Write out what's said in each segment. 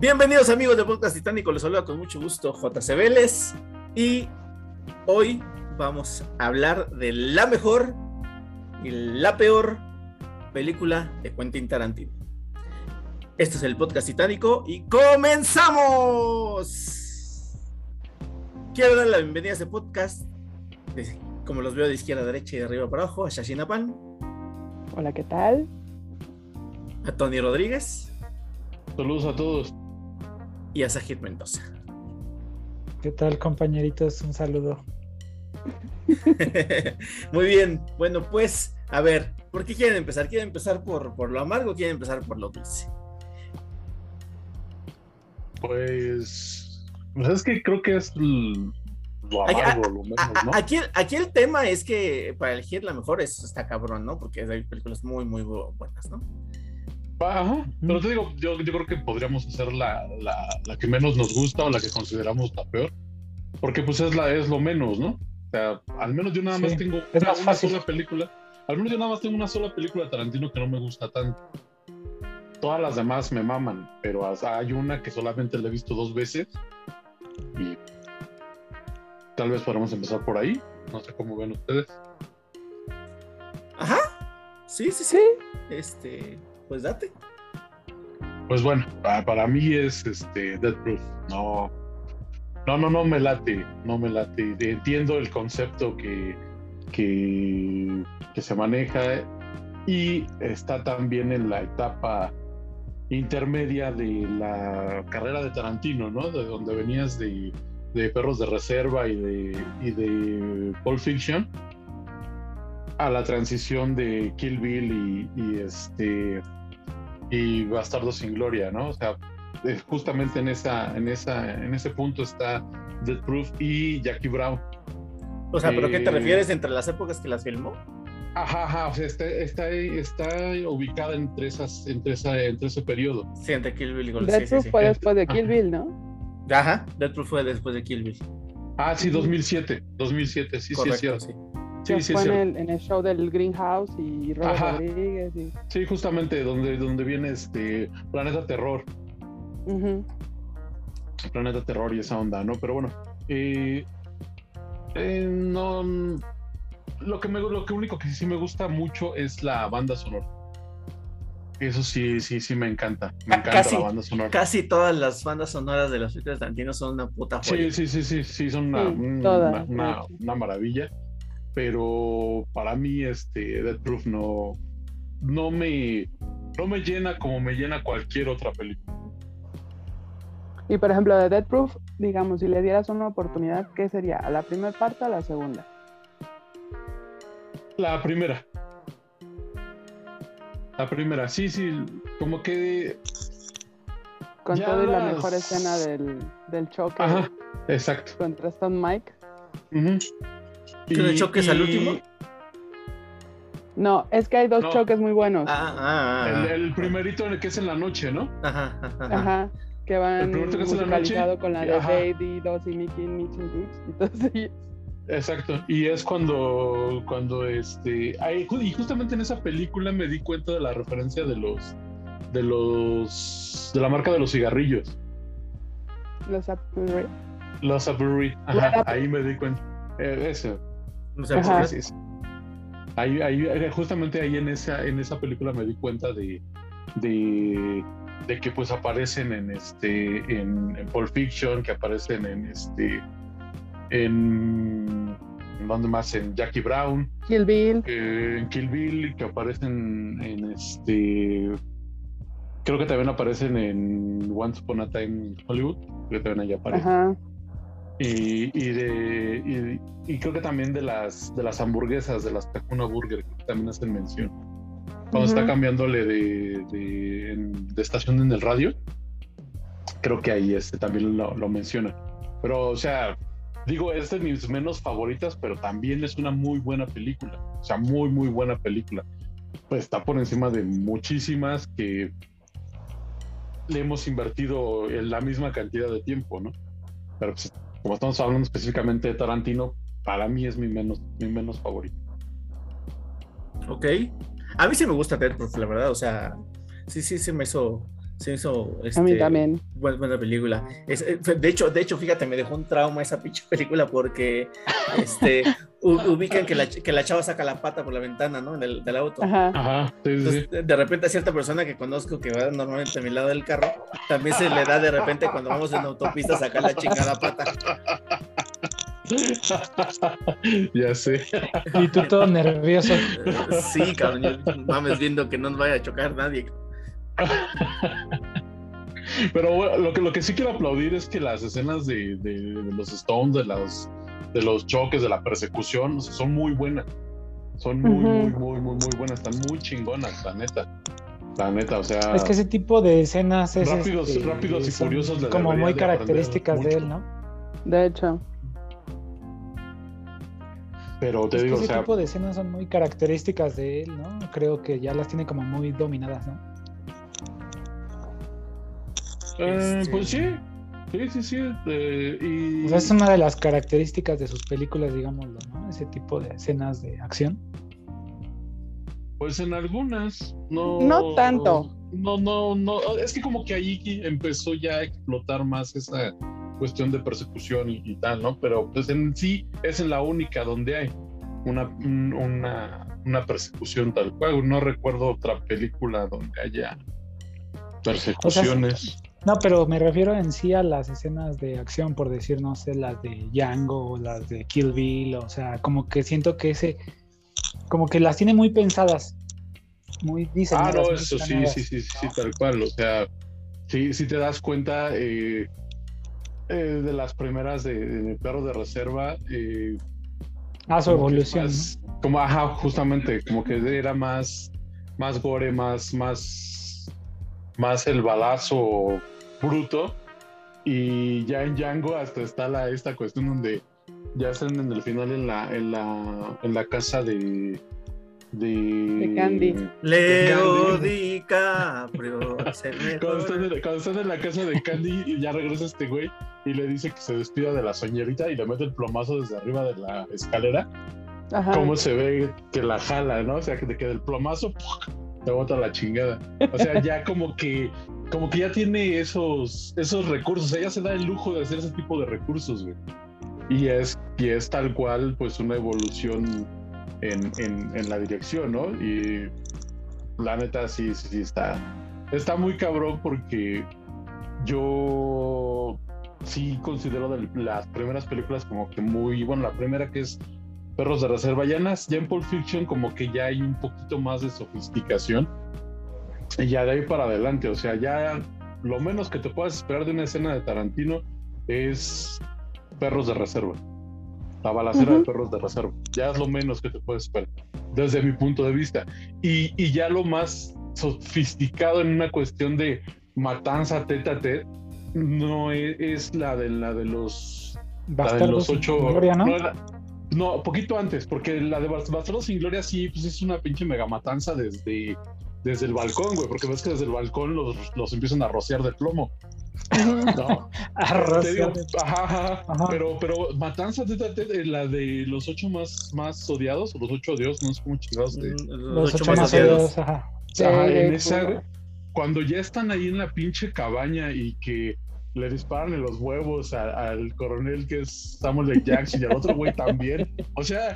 Bienvenidos amigos de Podcast Titánico, les saluda con mucho gusto JC Vélez y hoy vamos a hablar de la mejor y la peor película de Quentin Tarantino. Este es el Podcast Titánico y ¡comenzamos! Quiero dar la bienvenida a este podcast, como los veo de izquierda a derecha y de arriba para abajo, a Shashina Pan. Hola, ¿qué tal? A Tony Rodríguez. Saludos a todos. Y a Sajid Mendoza. ¿Qué tal, compañeritos? Un saludo. Muy bien. Bueno, pues, a ver, ¿por qué quieren empezar? ¿Quieren empezar por lo amargo o quieren empezar por lo dulce? Pues es que creo que es lo amargo, lo menos, ¿no? Aquí el tema es que para elegir la mejor está cabrón, ¿no? Porque hay películas muy, muy buenas, ¿no? Ajá, pero te digo, yo creo que podríamos hacer la que menos nos gusta o la que consideramos la peor, porque pues es lo menos, ¿no? O sea, al menos yo nada más tengo una sola película, de Tarantino que no me gusta tanto. Todas las demás me maman, pero hay una que solamente la he visto dos veces y tal vez podamos empezar por ahí, no sé cómo ven ustedes. Ajá, sí, pues date. Pues bueno, para mí es Death Proof. No me late. Entiendo el concepto que se maneja y está también en la etapa intermedia de la carrera de Tarantino, ¿no? De donde venías de Perros de Reserva y de Pulp Fiction a la transición de Kill Bill y Bastardo sin Gloria, ¿no? O sea, justamente en ese punto está Death Proof y Jackie Brown. O sea, ¿pero qué te refieres entre las épocas que las filmó? Ajá, o sea, está ubicada entre ese periodo. Sí, entre Kill Bill y Gloria. Death Proof fue después de Kill Bill, ¿no? Ajá, Death Proof fue después de Kill Bill. Ah, sí, 2007, sí. Correcto, sí, es cierto. Sí, sí, fue sí, en el show del Greenhouse y Robert Rodríguez. Y... Sí, justamente donde viene Planeta Terror. Uh-huh. Planeta Terror y esa onda, ¿no? Pero bueno, no, lo único que sí me gusta mucho es la banda sonora. Eso sí me encanta. Me encanta la banda sonora. Casi todas las bandas sonoras de los películas de Tarantino son una puta joya. Sí, son una maravilla. Pero para mí Death Proof no me llena como me llena cualquier otra película. Y por ejemplo de Death Proof, digamos, si le dieras una oportunidad, ¿qué sería? ¿A la primera parte o a la segunda? La primera, sí, como que con ya todo y la mejor escena del choque. Ajá, exacto. Contra Stone Mike. Uh-huh. ¿Que el choque es el último? No, es que hay dos choques muy buenos. El primerito que es en la noche, ¿no? Ajá. Que van musicalizado con la de Lady, Dos y Mickey y todos ellos. Exacto. Y es cuando y justamente en esa película me di cuenta de la referencia de la marca de los cigarrillos. Los Apuri. Ajá. Ahí me di cuenta. Ese. Justamente ahí en esa película me di cuenta de que pues aparecen en Pulp Fiction, que aparecen en ¿dónde más? En Jackie Brown, en Kill Bill, que aparecen creo que también aparecen en Once Upon a Time Hollywood, que también ahí aparecen. Ajá. Y creo que también de las hamburguesas, de las Takuna Burger, que también hacen mención cuando uh-huh. está cambiándole de estación en el radio. Creo que ahí también lo menciona. Pero o sea, digo, es de mis menos favoritas, pero también es una muy buena película. O sea, muy muy buena película. Pues está por encima de muchísimas que le hemos invertido en la misma cantidad de tiempo, ¿no? Pero pues, como estamos hablando específicamente de Tarantino, para mí es mi menos favorito. Ok. A mí sí me gusta Death Proof, la verdad. O sea, sí, sí, se me hizo... Se hizo a mí también. Buena película. De hecho, fíjate, me dejó un trauma esa pinche película porque ubican que la chava saca la pata por la ventana, ¿no? Del auto. Ajá. Sí, entonces, sí. De repente a cierta persona que conozco que va normalmente a mi lado del carro, también se le da de repente cuando vamos en autopista sacar la chingada pata. Ya sé. Y tú todo nervioso. Sí, cabrón. Mames, viendo que no nos vaya a chocar nadie. Pero bueno, lo que sí quiero aplaudir es que las escenas de los Stones, de los choques, de la persecución, son muy buenas. Son muy, muy, muy, muy, muy buenas. Están muy chingonas, la neta. La neta, o sea. Es que ese tipo de escenas es rápidos y furiosos. Como muy características de él, ¿no? De hecho. Pero te digo, o sea. Ese tipo de escenas son muy características de él, ¿no? Creo que ya las tiene como muy dominadas, ¿no? Pues sí. O sea, es una de las características de sus películas, digámoslo, ¿no? Ese tipo de escenas de acción. Pues en algunas, no. No tanto. No. Es que como que ahí empezó ya a explotar más esa cuestión de persecución y tal, ¿no? Pero pues en sí es en la única donde hay una persecución tal cual. No recuerdo otra película donde haya persecuciones. O sea, no, pero me refiero en sí a las escenas de acción, por decir, no sé, las de Django o las de Kill Bill, o sea, como que siento que como que las tiene muy pensadas, muy diseñadas. Ah, no, eso sí, tal cual, o sea, sí te das cuenta de las primeras de Perros de Reserva. Su evolución. Más, ¿no? Como, justamente, como que era más gore, más el balazo bruto, y ya en Django hasta está esta cuestión donde ya están en el final en la casa de Candie. Leo DiCaprio. Cuando están en la casa de Candie y ya regresa este güey y le dice que se despida de la soñerita y le mete el plomazo desde arriba de la escalera. Ajá. Cómo se ve que la jala, ¿no? O sea, que del plomazo te bota la chingada. O sea, ya como que ya tiene esos recursos. O sea, ya se da el lujo de hacer ese tipo de recursos, güey. Y es tal cual, pues, una evolución en la dirección, ¿no? Y la neta, sí, está muy cabrón, porque yo sí considero las primeras películas como que muy... Bueno, la primera, que es Perros de Reserva, ya en Pulp Fiction como que ya hay un poquito más de sofisticación, y ya de ahí para adelante, o sea, ya lo menos que te puedas esperar de una escena de Tarantino es Perros de Reserva, la balacera de Perros de Reserva, ya es lo menos que te puedes esperar, desde mi punto de vista, y ya lo más sofisticado en una cuestión de matanza tete a tete, no es la de los Bastardo sin Gloria, ¿no? No, poquito antes, porque la de Bastardo sin Gloria sí, pues es una pinche mega matanza desde el balcón, güey, porque ves que desde el balcón los empiezan a rociar de plomo. No, a rociar. Ajá. Pero matanza, la de los 8 más odiados, o los 8 odiados, no sé cómo chingados. Los 8 más odiados, ajá. En esa, cuando ya están ahí en la pinche cabaña y que le disparan en los huevos al coronel, que es Samuel L. Jackson, y al otro güey también. O sea,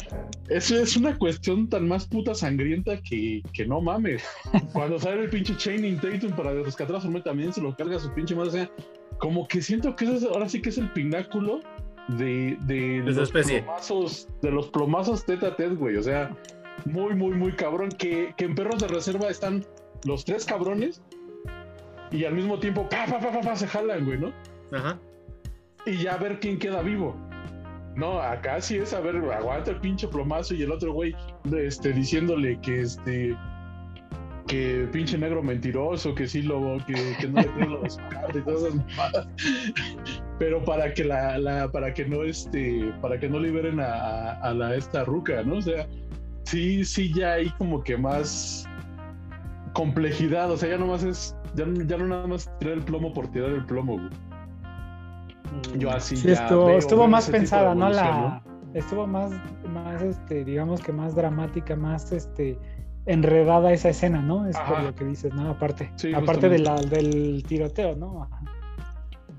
eso es una cuestión tan más puta sangrienta que no mames. Cuando sale el pinche Channing Tatum para rescatar a su hombre, también se lo carga a su pinche madre. O sea, como que siento que ahora sí que es el pináculo de los plomazos, tete a tete, güey. O sea, muy, muy, muy cabrón. Que en Perros de Reserva están los tres cabrones, y al mismo tiempo, se jalan, güey, ¿no? Ajá. Y ya a ver quién queda vivo. No, acá sí es, a ver, aguanta el pinche plomazo, y el otro güey, diciéndole que pinche negro mentiroso, que sí que no le creen lo de su carta y todas esas mamadas. Pero para que para que no liberen a esta ruca, ¿no? O sea, sí ya hay como que más complejidad, o sea, ya nomás es... Ya no nada más tirar el plomo por tirar el plomo, güey. Yo así sí, ya estuvo más pensada, ¿no? Estuvo más digamos que más dramática, más enredada esa escena, ¿no? Es por lo que dices, ¿no? Aparte, sí, aparte de del tiroteo, ¿no? Ajá.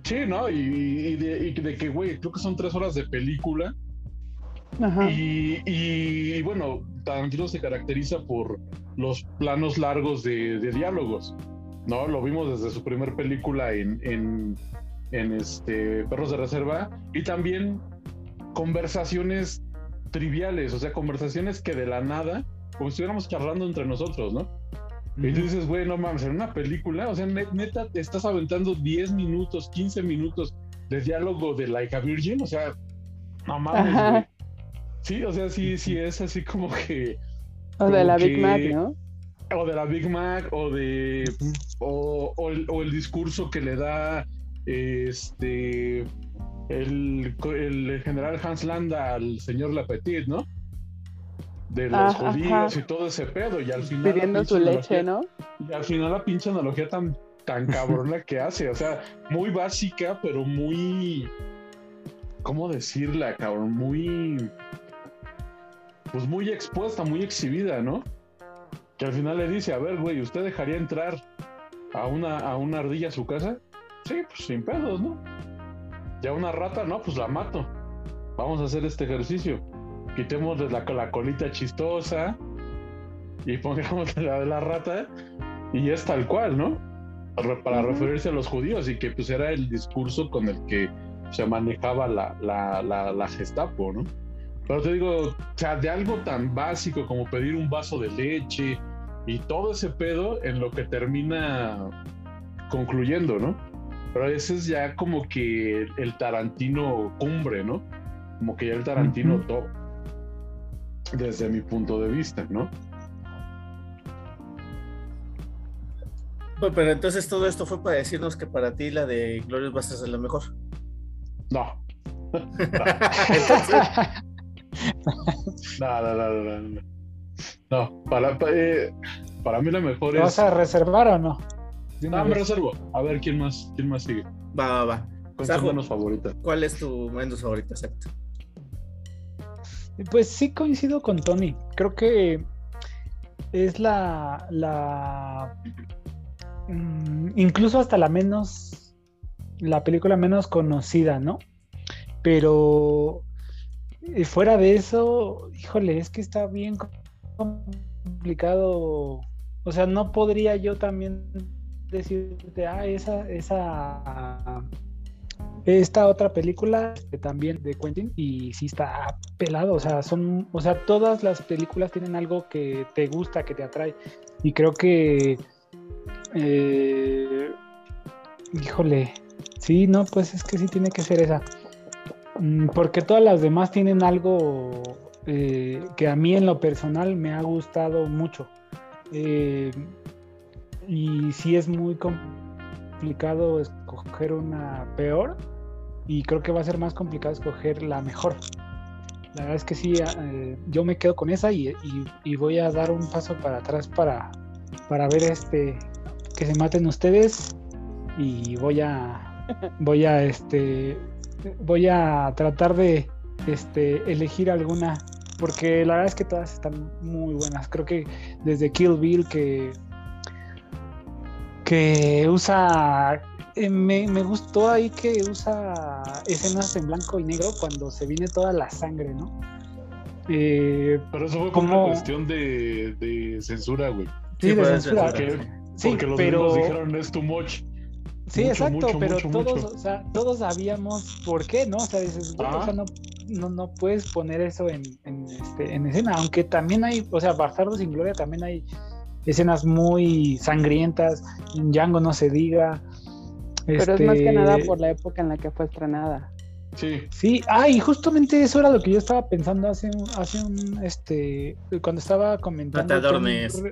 Sí, ¿no? Y de que, güey, creo que son 3 horas de película. Ajá. Y bueno, Tarantino se caracteriza por los planos largos de diálogos, ¿no? Lo vimos desde su primer película en Perros de Reserva, y también conversaciones triviales, o sea, conversaciones que de la nada, como si estuviéramos charlando entre nosotros, ¿no? Uh-huh. Y tú dices, güey, no mames, en una película, o sea, neta, te estás aventando 10 minutos, 15 minutos de diálogo de Like a Virgin, o sea, no mames, güey. Sí, o sea, sí es así como que... O de la Big Mac, ¿no? O de la Big Mac, o el discurso que le da el general Hans Landa al señor Lapetit, ¿no? De los judíos y todo ese pedo, y al final... Pidiendo su leche, ¿no? Y al final la pinche analogía tan cabrona que hace, o sea, muy básica, pero muy... ¿Cómo decirla, cabrón? Muy expuesta, muy exhibida, ¿no? Que al final le dice, a ver, güey, ¿usted dejaría entrar a una ardilla a su casa? Sí, pues sin pedos, ¿no? ¿Y a una rata? No, pues la mato. Vamos a hacer este ejercicio. Quitémosle la colita chistosa y pongámosle la de la rata, y es tal cual, ¿no? Para referirse a los judíos, y que pues era el discurso con el que se manejaba la Gestapo, ¿no? Pero te digo, o sea, de algo tan básico como pedir un vaso de leche y todo ese pedo en lo que termina concluyendo, ¿no? Pero ese es ya como que el Tarantino cumbre, ¿no? Como que ya el Tarantino top, desde mi punto de vista, ¿no? Bueno, pero entonces todo esto fue para decirnos que para ti la de Inglourious Basterds es la mejor. No. No. No, para mí la mejor es... ¿Vas a reservar o no? No, me reservo. A ver, ¿quién más sigue? Va. ¿Cuál es tu menos favorita? ¿Cuál es tu menos favorita? Exacto. Pues sí coincido con Tony. Creo que es la incluso hasta la menos... la película menos conocida, ¿no? Pero fuera de eso, híjole, es que está bien complicado. O sea, no podría yo también decirte, esta otra película también de Quentin, y sí está pelado. O sea, todas las películas tienen algo que te gusta, que te atrae, y creo que híjole, sí, no, pues es que sí tiene que ser esa, porque todas las demás tienen algo que a mí en lo personal me ha gustado mucho, y sí es muy complicado escoger una peor, y creo que va a ser más complicado escoger la mejor. La verdad es que sí, yo me quedo con esa, y voy a dar un paso para atrás para ver que se maten ustedes, y voy a tratar de elegir alguna, porque la verdad es que todas están muy buenas. Creo que desde Kill Bill, que usa, me gustó ahí que usa escenas en blanco y negro cuando se viene toda la sangre, ¿no? Pero eso fue como una cuestión de censura, güey. Sí, de censura. Porque los mismos dijeron es too much. Sí, mucho, exacto, mucho, pero mucho, todos, mucho. O sea, todos sabíamos por qué, ¿no? O sea, dices, o sea, no puedes poner eso en escena, aunque también hay, o sea, Bastardo sin Gloria también hay escenas muy sangrientas, en Django no se diga. Pero es más que nada por la época en la que fue estrenada. Sí. Sí, y justamente eso era lo que yo estaba pensando hace cuando estaba comentando. No te adormes.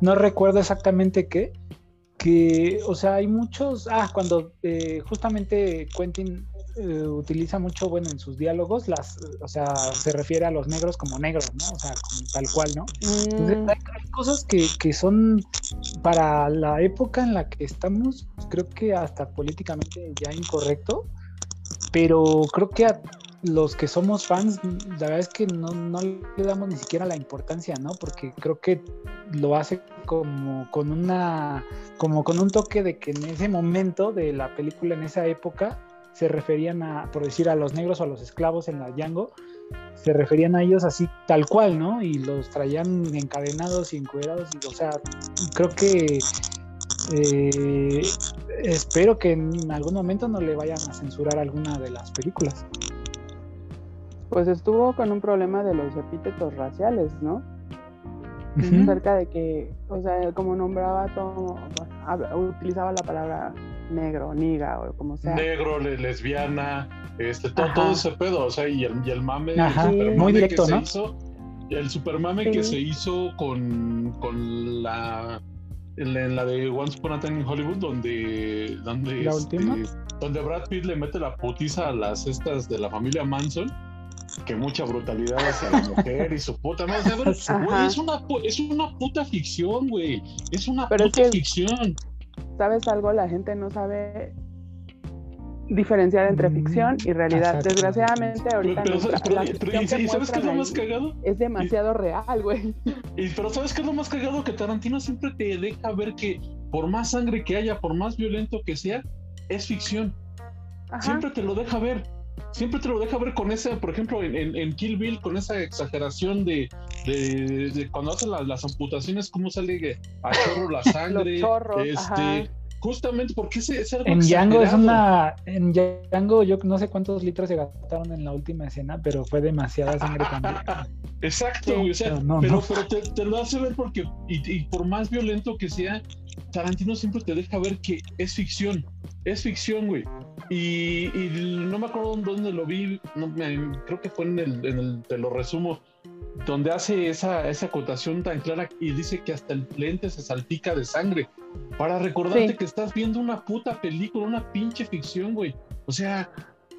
No recuerdo exactamente qué. Que, o sea, hay muchos... cuando justamente Quentin utiliza mucho, bueno, en sus diálogos, o sea, se refiere a los negros como negros, ¿no? O sea, como tal cual, ¿no? Entonces, hay cosas que son, para la época en la que estamos, creo que hasta políticamente ya incorrecto, pero creo que los que somos fans, la verdad es que no le damos ni siquiera la importancia, ¿no? Porque creo que lo hace como con un toque de que en ese momento de la película, en esa época, se referían a, por decir, a los negros o a los esclavos en la Django, se referían a ellos así, tal cual, ¿no? Y los traían encadenados y encuerados, y, o sea, creo que espero que en algún momento no le vayan a censurar alguna de las películas. Pues estuvo con un problema de los epítetos raciales, ¿no? Uh-huh. Acerca de que, o sea, como nombraba todo, utilizaba la palabra negro, niga, o como sea. Negro, lesbiana, todo ese pedo, o sea, y el mame, el muy directo, ¿no? El supermame que se hizo con la... En la de Once Upon a Time in Hollywood, donde Brad Pitt le mete la putiza a las estas de la familia Manson, que mucha brutalidad hacia la mujer y su puta madre. O sea, güey, es una puta ficción, güey. Es una ficción. ¿Sabes algo? La gente no sabe diferenciar entre ficción y realidad. Exacto. Desgraciadamente ahorita ¿sabes qué es lo más cagado? Es demasiado real, güey. Pero ¿sabes qué es lo más cagado? Que Tarantino siempre te deja ver que por más sangre que haya, por más violento que sea, es ficción. Ajá. Siempre te lo deja ver. Siempre te lo deja ver con ese, por ejemplo, en Kill Bill, con esa exageración de cuando hacen las amputaciones, cómo sale a chorro la sangre. Los chorros, ajá. Justamente porque es algo exagerado. En Django, yo no sé cuántos litros se gastaron en la última escena, pero fue demasiada sangre también. Exacto, sí, o sea, pero te lo hace ver porque, y por más violento que sea, Tarantino siempre te deja ver que es ficción, güey. Y no me acuerdo dónde lo vi, creo que fue en el te lo resumo, donde hace esa acotación tan clara y dice que hasta el lente se salpica de sangre para recordarte que estás viendo una puta película, una pinche ficción, güey. O sea,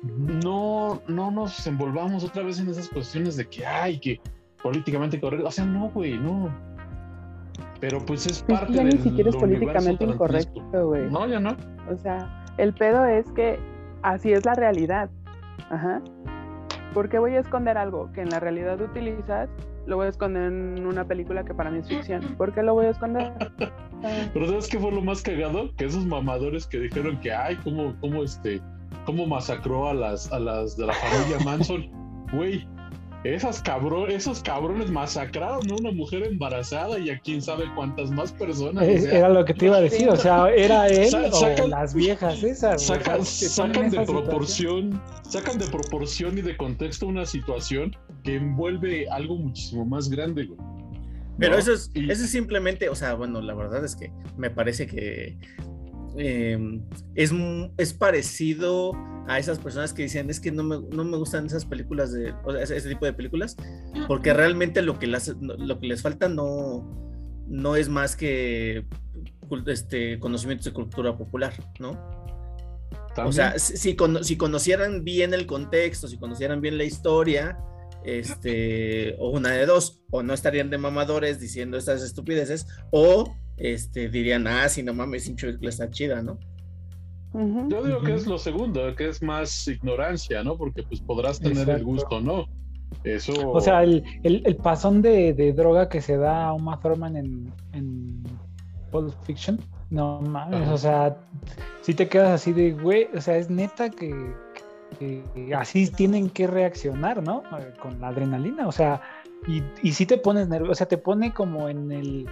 no nos envolvamos otra vez en esas cuestiones de que hay que políticamente correcto. O sea, no, güey, no. Pero pues es parte de... Ya ni siquiera es políticamente incorrecto, güey. No, ya no. O sea, el pedo es que así es la realidad. Ajá. ¿Por qué voy a esconder algo que en la realidad utilizas? Lo voy a esconder en una película que para mí es ficción. ¿Por qué lo voy a esconder? Pero ¿sabes qué fue lo más cagado? Que esos mamadores que dijeron que ay, cómo masacró a las de la familia Manson. Güey, esos cabrones masacraron a una mujer embarazada y a quién sabe cuántas más personas. Era lo que te iba a decir, o sea, era él o las viejas esas. Sacan de proporción y de contexto una situación que envuelve algo muchísimo más grande, güey. Pero ¿no? eso es simplemente, o sea, bueno, la verdad es que me parece que es parecido a esas personas que dicen es que no me gustan esas películas ese tipo de películas, porque realmente lo que les falta no es más que conocimientos de cultura popular, ¿no? ¿También? O sea, si conocieran bien el contexto, si conocieran bien la historia, o una de dos, o no estarían de mamadores diciendo estas estupideces, o dirían, si no mames, está chida, ¿no? Uh-huh. Yo digo que es lo segundo, que es más ignorancia, ¿no? Porque pues podrás tener el gusto, ¿no? Eso... O sea, el pasón de droga que se da a Uma Thurman en Pulp Fiction, no mames, o sea, si te quedas así de, güey, o sea, es neta que así tienen que reaccionar, ¿no? Con la adrenalina, o sea, y sí te pones nervioso, o sea, te pone como en el...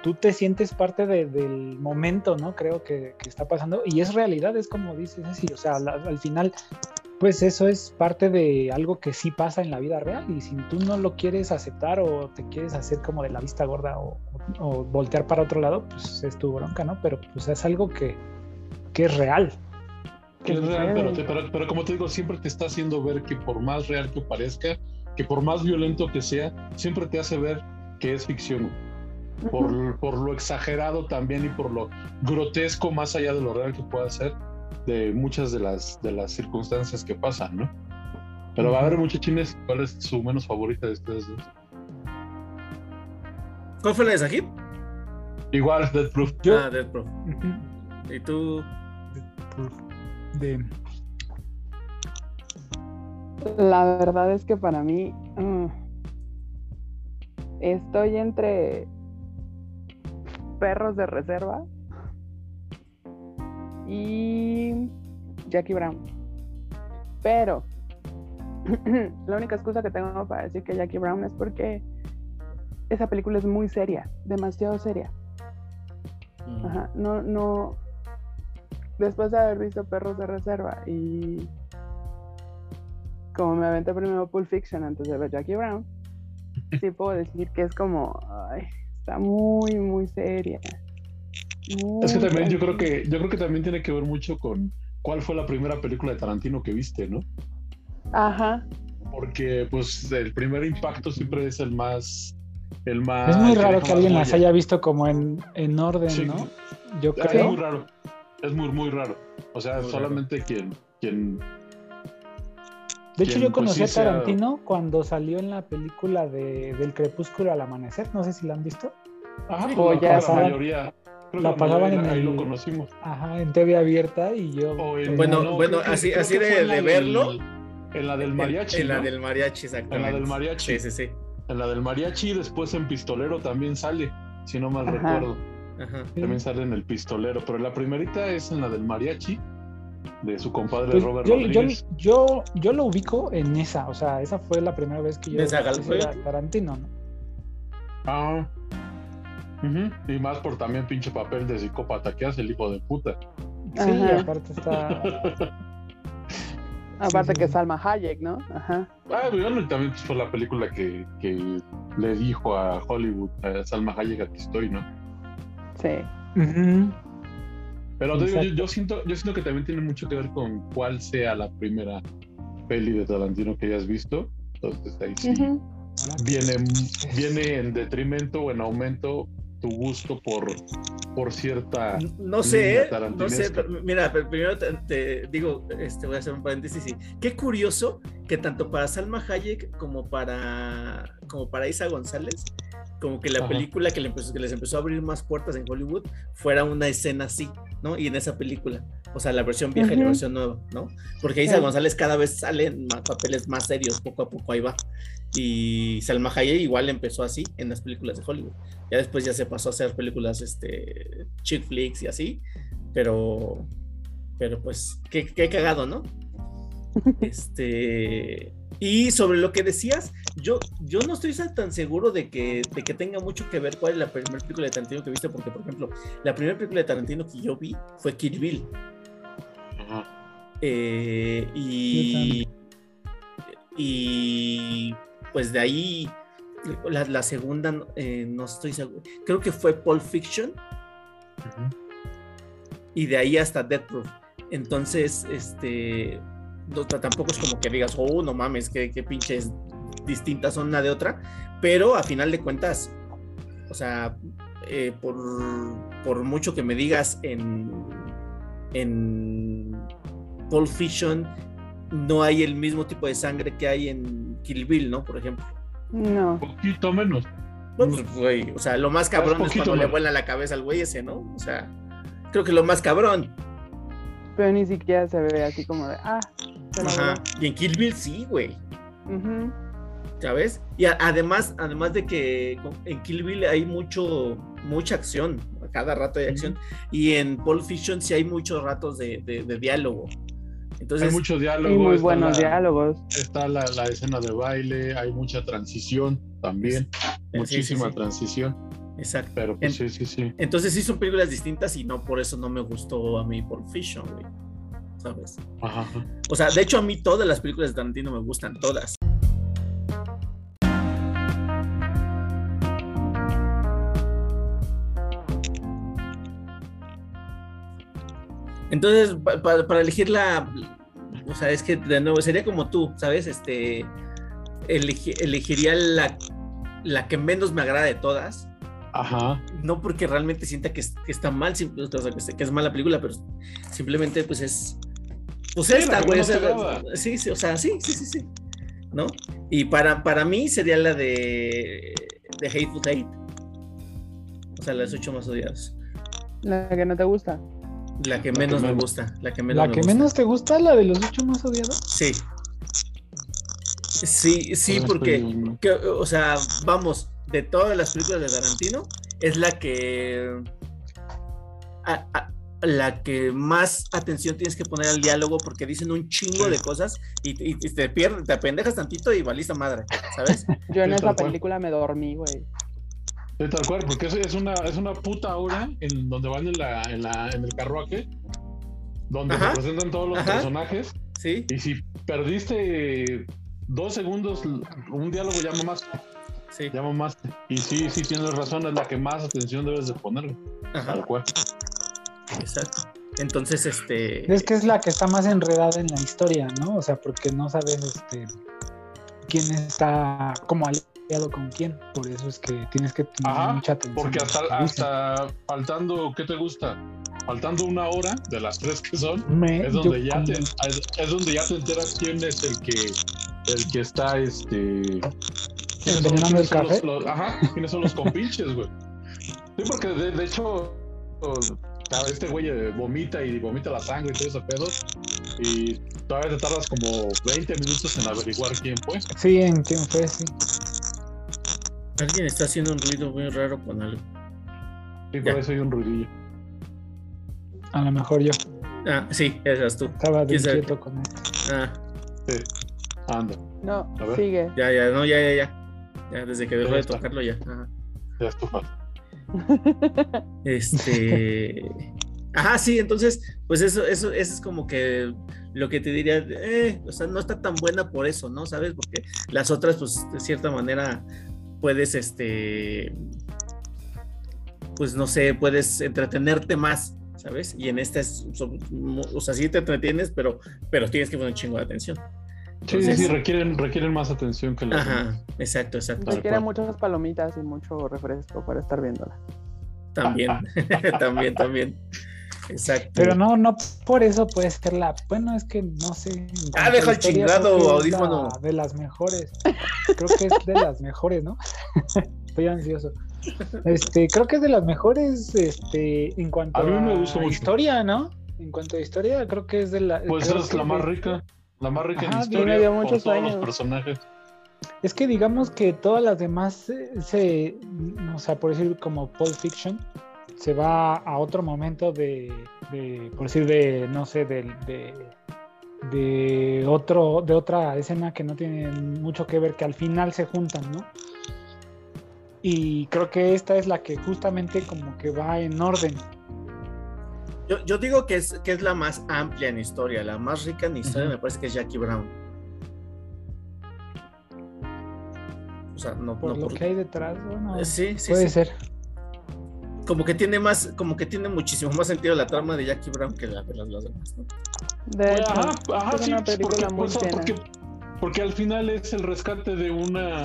Tú te sientes parte del momento, ¿no? Creo que está pasando. Y es realidad, es como dices, así, o sea, al final, pues eso es parte de algo que sí pasa en la vida real. Y si tú no lo quieres aceptar o te quieres hacer como de la vista gorda o voltear para otro lado, pues es tu bronca, ¿no? Pero pues es algo que es real. Que es real, pero como te digo, siempre te está haciendo ver que por más real que parezca, que por más violento que sea, siempre te hace ver que es ficción. Por lo exagerado también y por lo grotesco, más allá de lo real que pueda ser, de muchas de las circunstancias que pasan, ¿no? Pero a ver, muchachines, ¿cuál es su menos favorita de ustedes dos? ¿Cuál fue la de Sajid? Igual, Death Proof. Death Proof. Uh-huh. ¿Y tú? Death Proof. La verdad es que para mí estoy entre Perros de Reserva y Jackie Brown. Pero la única excusa que tengo para decir que Jackie Brown es porque esa película es muy seria, demasiado seria. Ajá, no. Después de haber visto Perros de Reserva y como me aventé primero Pulp Fiction antes de ver Jackie Brown, sí puedo decir que es como, ay, está muy, muy seria. Muy es que también yo creo que también tiene que ver mucho con cuál fue la primera película de Tarantino que viste, ¿no? Ajá. Porque pues el primer impacto siempre es el más. Es muy raro que alguien las haya visto como en orden, sí, ¿no? Yo creo. Es muy raro. Es muy, muy raro. O sea, muy solamente quien... De hecho, yo conocí a Tarantino cuando salió en la película del Crepúsculo al Amanecer. No sé si la han visto. Ajá, la mayoría en ahí lo conocimos. Ajá, en TV abierta y yo... Así de verlo. En la del mariachi. En la del mariachi, exactamente. En la del mariachi. Sí. En la del mariachi y después en Pistolero también sale, si no mal recuerdo. Ajá. También sale en el Pistolero, pero la primerita es en la del mariachi de su compadre pues Robert Rodríguez. Yo lo ubico en esa, o sea, esa fue la primera vez que yo vi a Tarantino, ¿no? Ah, uh-huh. Y más por también pinche papel de psicópata que hace el hijo de puta. Sí, aparte está... Aparte que Salma Hayek, ¿no? Ajá. Ah, bueno, y también fue la película que le dijo a Hollywood, a Salma Hayek, aquí estoy, ¿no? Sí. Uh-huh. Pero te digo, yo siento que también tiene mucho que ver con cuál sea la primera peli de Tarantino que hayas visto. Entonces ahí sí viene en detrimento o en aumento tu gusto por cierta... No sé, mira, primero te digo, voy a hacer un paréntesis. Sí. Qué curioso que tanto para Salma Hayek como para Eiza González, como que la película que les empezó a abrir más puertas en Hollywood fuera una escena así, ¿no? Y en esa película, o sea, la versión vieja y la versión nueva, ¿no? Porque Eiza González cada vez sale en más papeles más serios, poco a poco ahí va. Y Salma Hayek igual empezó así en las películas de Hollywood. Ya después ya se pasó a hacer películas chick flicks y así, pero pues qué cagado, ¿no? Y sobre lo que decías, yo no estoy tan seguro de que tenga mucho que ver cuál es la primera película de Tarantino que viste, porque, por ejemplo, la primera película de Tarantino que yo vi fue Kill Bill. Y pues de ahí la segunda no estoy seguro, creo que fue Pulp Fiction. Y de ahí hasta Death Proof. Entonces, no, tampoco es como que digas, oh, no mames, qué pinches distintas son una de otra, pero a final de cuentas, o sea, por mucho que me digas en Pulp Fiction, no hay el mismo tipo de sangre que hay en Kill Bill, ¿no? Por ejemplo. No. Un poquito menos. No, pues, güey, o sea, lo más cabrón es cuando menos. Le vuela la cabeza al güey ese, ¿no? O sea, creo que lo más cabrón. Pero ni siquiera se ve así como de ajá. Y en Kill Bill sí, güey. Uh-huh. ¿Sabes? Y además de que en Kill Bill hay mucha acción, a cada rato hay acción. Y en Pulp Fiction sí hay muchos ratos de diálogo. Entonces, hay mucho diálogo. Y muy buenos diálogos. Está la escena de baile, hay mucha transición también. Muchísima transición. Exacto. Pero pues sí. Entonces sí son películas distintas y no, por eso no me gustó a mí Pulp Fiction, güey. ¿Sabes? Ajá. O sea, de hecho a mí todas las películas de Tarantino me gustan, todas. Entonces, para elegir o sea, es que de nuevo sería como tú, ¿sabes? Elegiría la que menos me agrada de todas. Ajá. No porque realmente sienta que está mal, o sea, que es mala película, pero simplemente pues es... Pues sí, esta, güey. Sí, o sea, sí. ¿No? Y para mí sería la de Hateful Eight. O sea, las 8 más odiadas. La que no te gusta. La que menos me gusta. ¿La que menos te gusta, la de los 8 más odiados? Sí. Sí, sí, porque, o sea, vamos, de todas las películas de Tarantino, es la que más atención tienes que poner al diálogo, porque dicen un chingo de cosas y te pierdes, te apendejas tantito y valís a madre, ¿sabes? Yo en esa película me dormí, güey. De tal cual, porque es una puta obra en donde van en el carruaje, donde se presentan todos los personajes. ¿Sí? Y si perdiste 2 segundos, un diálogo llama más. Sí. Llama más. Y sí, sí, tienes razón, es la que más atención debes de ponerle. Tal cual. Exacto. Entonces, es que es la que está más enredada en la historia, ¿no? O sea, porque no sabes, quién está como aliado con quién. Por eso es que tienes que tener mucha atención. Porque hasta faltando, ¿qué te gusta? Faltando 1 hora de las 3 que son, es donde ya te enteras quién es el que está, envenenando el café. ¿Quiénes son los compinches, güey? Sí, porque de hecho, este güey vomita la sangre y todo ese pedo, y todavía te tardas como 20 minutos en averiguar quién fue. Sí, en quién fue, sí. Alguien está haciendo un ruido muy raro con algo. Sí, por eso hay un ruidillo. A lo mejor yo. Ah, sí, eras tú. Estaba de inquieto con esto. Ah. Sí, anda. No, sigue. Ya, desde que dejó de tocarlo ya. Ajá. Ya estuvo. Ajá, sí, entonces, pues eso es como que lo que te diría, o sea, no está tan buena por eso, ¿no? ¿Sabes? Porque las otras, pues, de cierta manera, puedes, pues, no sé, puedes entretenerte más, ¿sabes? Y en esta o sea, sí te entretienes, pero tienes que poner un chingo de atención. Entonces, sí, requieren más atención que la. Ajá, exacto. Requieren muchas palomitas y mucho refresco para estar viéndola. También. Exacto. Pero no por eso puede ser la. Bueno, es que no sé. Deja el chingado audífono. De las mejores. Creo que es de las mejores, ¿no? Estoy ansioso. Creo que es de las mejores, en cuanto a historia, ¿no? En cuanto a historia, creo que es de la. Pues es la más rica. La más rica en historia, con todos los personajes. Es que digamos que todas las demás o sea, por decir, como Pulp Fiction, se va a otro momento por decir, de otra escena que no tiene mucho que ver, que al final se juntan, ¿no? Y creo que esta es la que justamente como que va en orden. Yo digo que es la más amplia en historia, la más rica en historia, me parece que es Jackie Brown. O sea, no por lo que hay detrás, bueno, sí, puede ser. Como que tiene muchísimo más sentido la trama de Jackie Brown que la de las demás, ¿no? Sí, porque al final es el rescate de una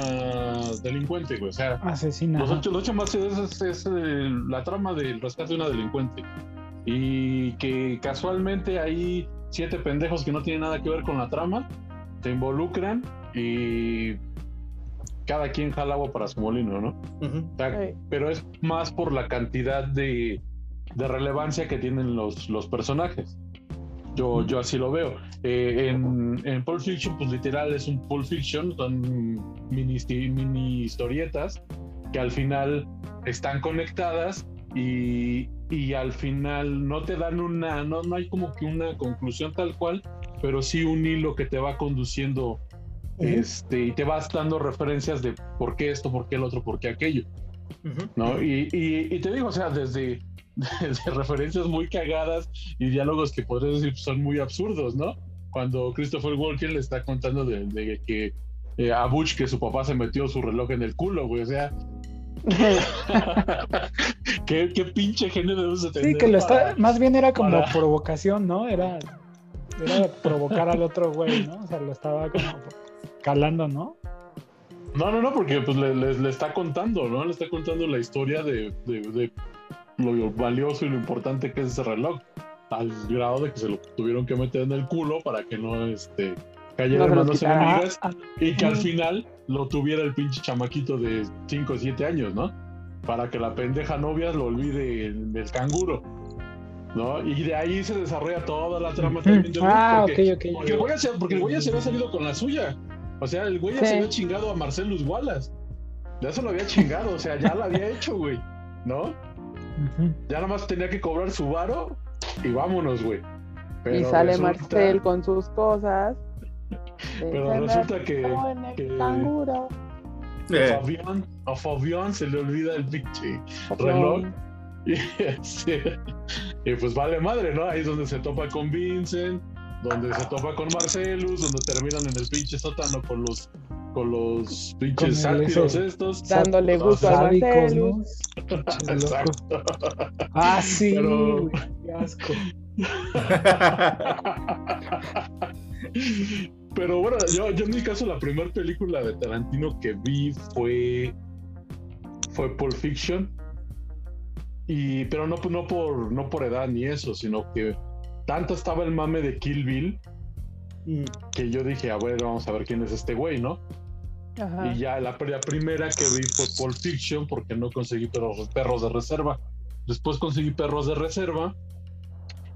delincuente, güey. O sea, asesina. Los ocho más es la trama del rescate de una delincuente. Y que casualmente hay 7 pendejos que no tienen nada que ver con la trama, se involucran y cada quien jala agua para su molino, ¿no? Uh-huh. O sea, pero es más por la cantidad de relevancia que tienen los personajes. Yo así lo veo. En Pulp Fiction, pues literal es un Pulp Fiction, son mini historietas que al final están conectadas y al final no te dan no hay como que una conclusión tal cual, pero sí un hilo que te va conduciendo, uh-huh, y te vas dando referencias de por qué esto, por qué el otro, por qué aquello, uh-huh, ¿no? Y te digo, o sea, desde referencias muy cagadas y diálogos que podrías decir son muy absurdos, ¿no? Cuando Christopher Walken le está contando de que a Butch que su papá se metió su reloj en el culo, güey, o sea. ¿Qué pinche genio debemos de tener? Sí, que lo está. Más bien era como provocación, ¿no? Era provocar al otro güey, ¿no? O sea, lo estaba como calando, ¿no? No, porque pues le está contando, ¿no? Le está contando la historia de lo valioso y lo importante que es ese reloj. Al grado de que se lo tuvieron que meter en el culo para que no cayeran manos enemigas. Y que al final lo tuviera el pinche chamaquito de 5 o 7 años, ¿no? Para que la pendeja novia lo olvide del canguro, ¿no? Y de ahí se desarrolla toda la trama también de Butch. Porque el güey se había salido con la suya. O sea, el güey ya se había chingado a Marcellus Wallace. Ya se lo había chingado, o sea, ya lo había hecho, güey, ¿no? Uh-huh. Ya nada más tenía que cobrar su varo y vámonos, güey. Pero y sale resulta... Marcel con sus cosas. Pero resulta que a Fabián se le olvida el pinche reloj. Y pues vale madre, ¿no? Ahí es donde se topa con Vincent, donde se topa con Marcellus, donde terminan en el pinche sótano con los pinches sátiros estos. Dándole gusto a Marcellus. Exacto. Ah, sí. Pero... Qué asco. Pero bueno, yo en mi caso la primera película de Tarantino que vi fue Pulp Fiction, y pero no por edad ni eso, sino que tanto estaba el mame de Kill Bill que yo dije, a ver, vamos a ver quién es este güey, ¿no? Ajá. Y ya la primera que vi fue Pulp Fiction, porque no conseguí Perros de Reserva. Después conseguí Perros de Reserva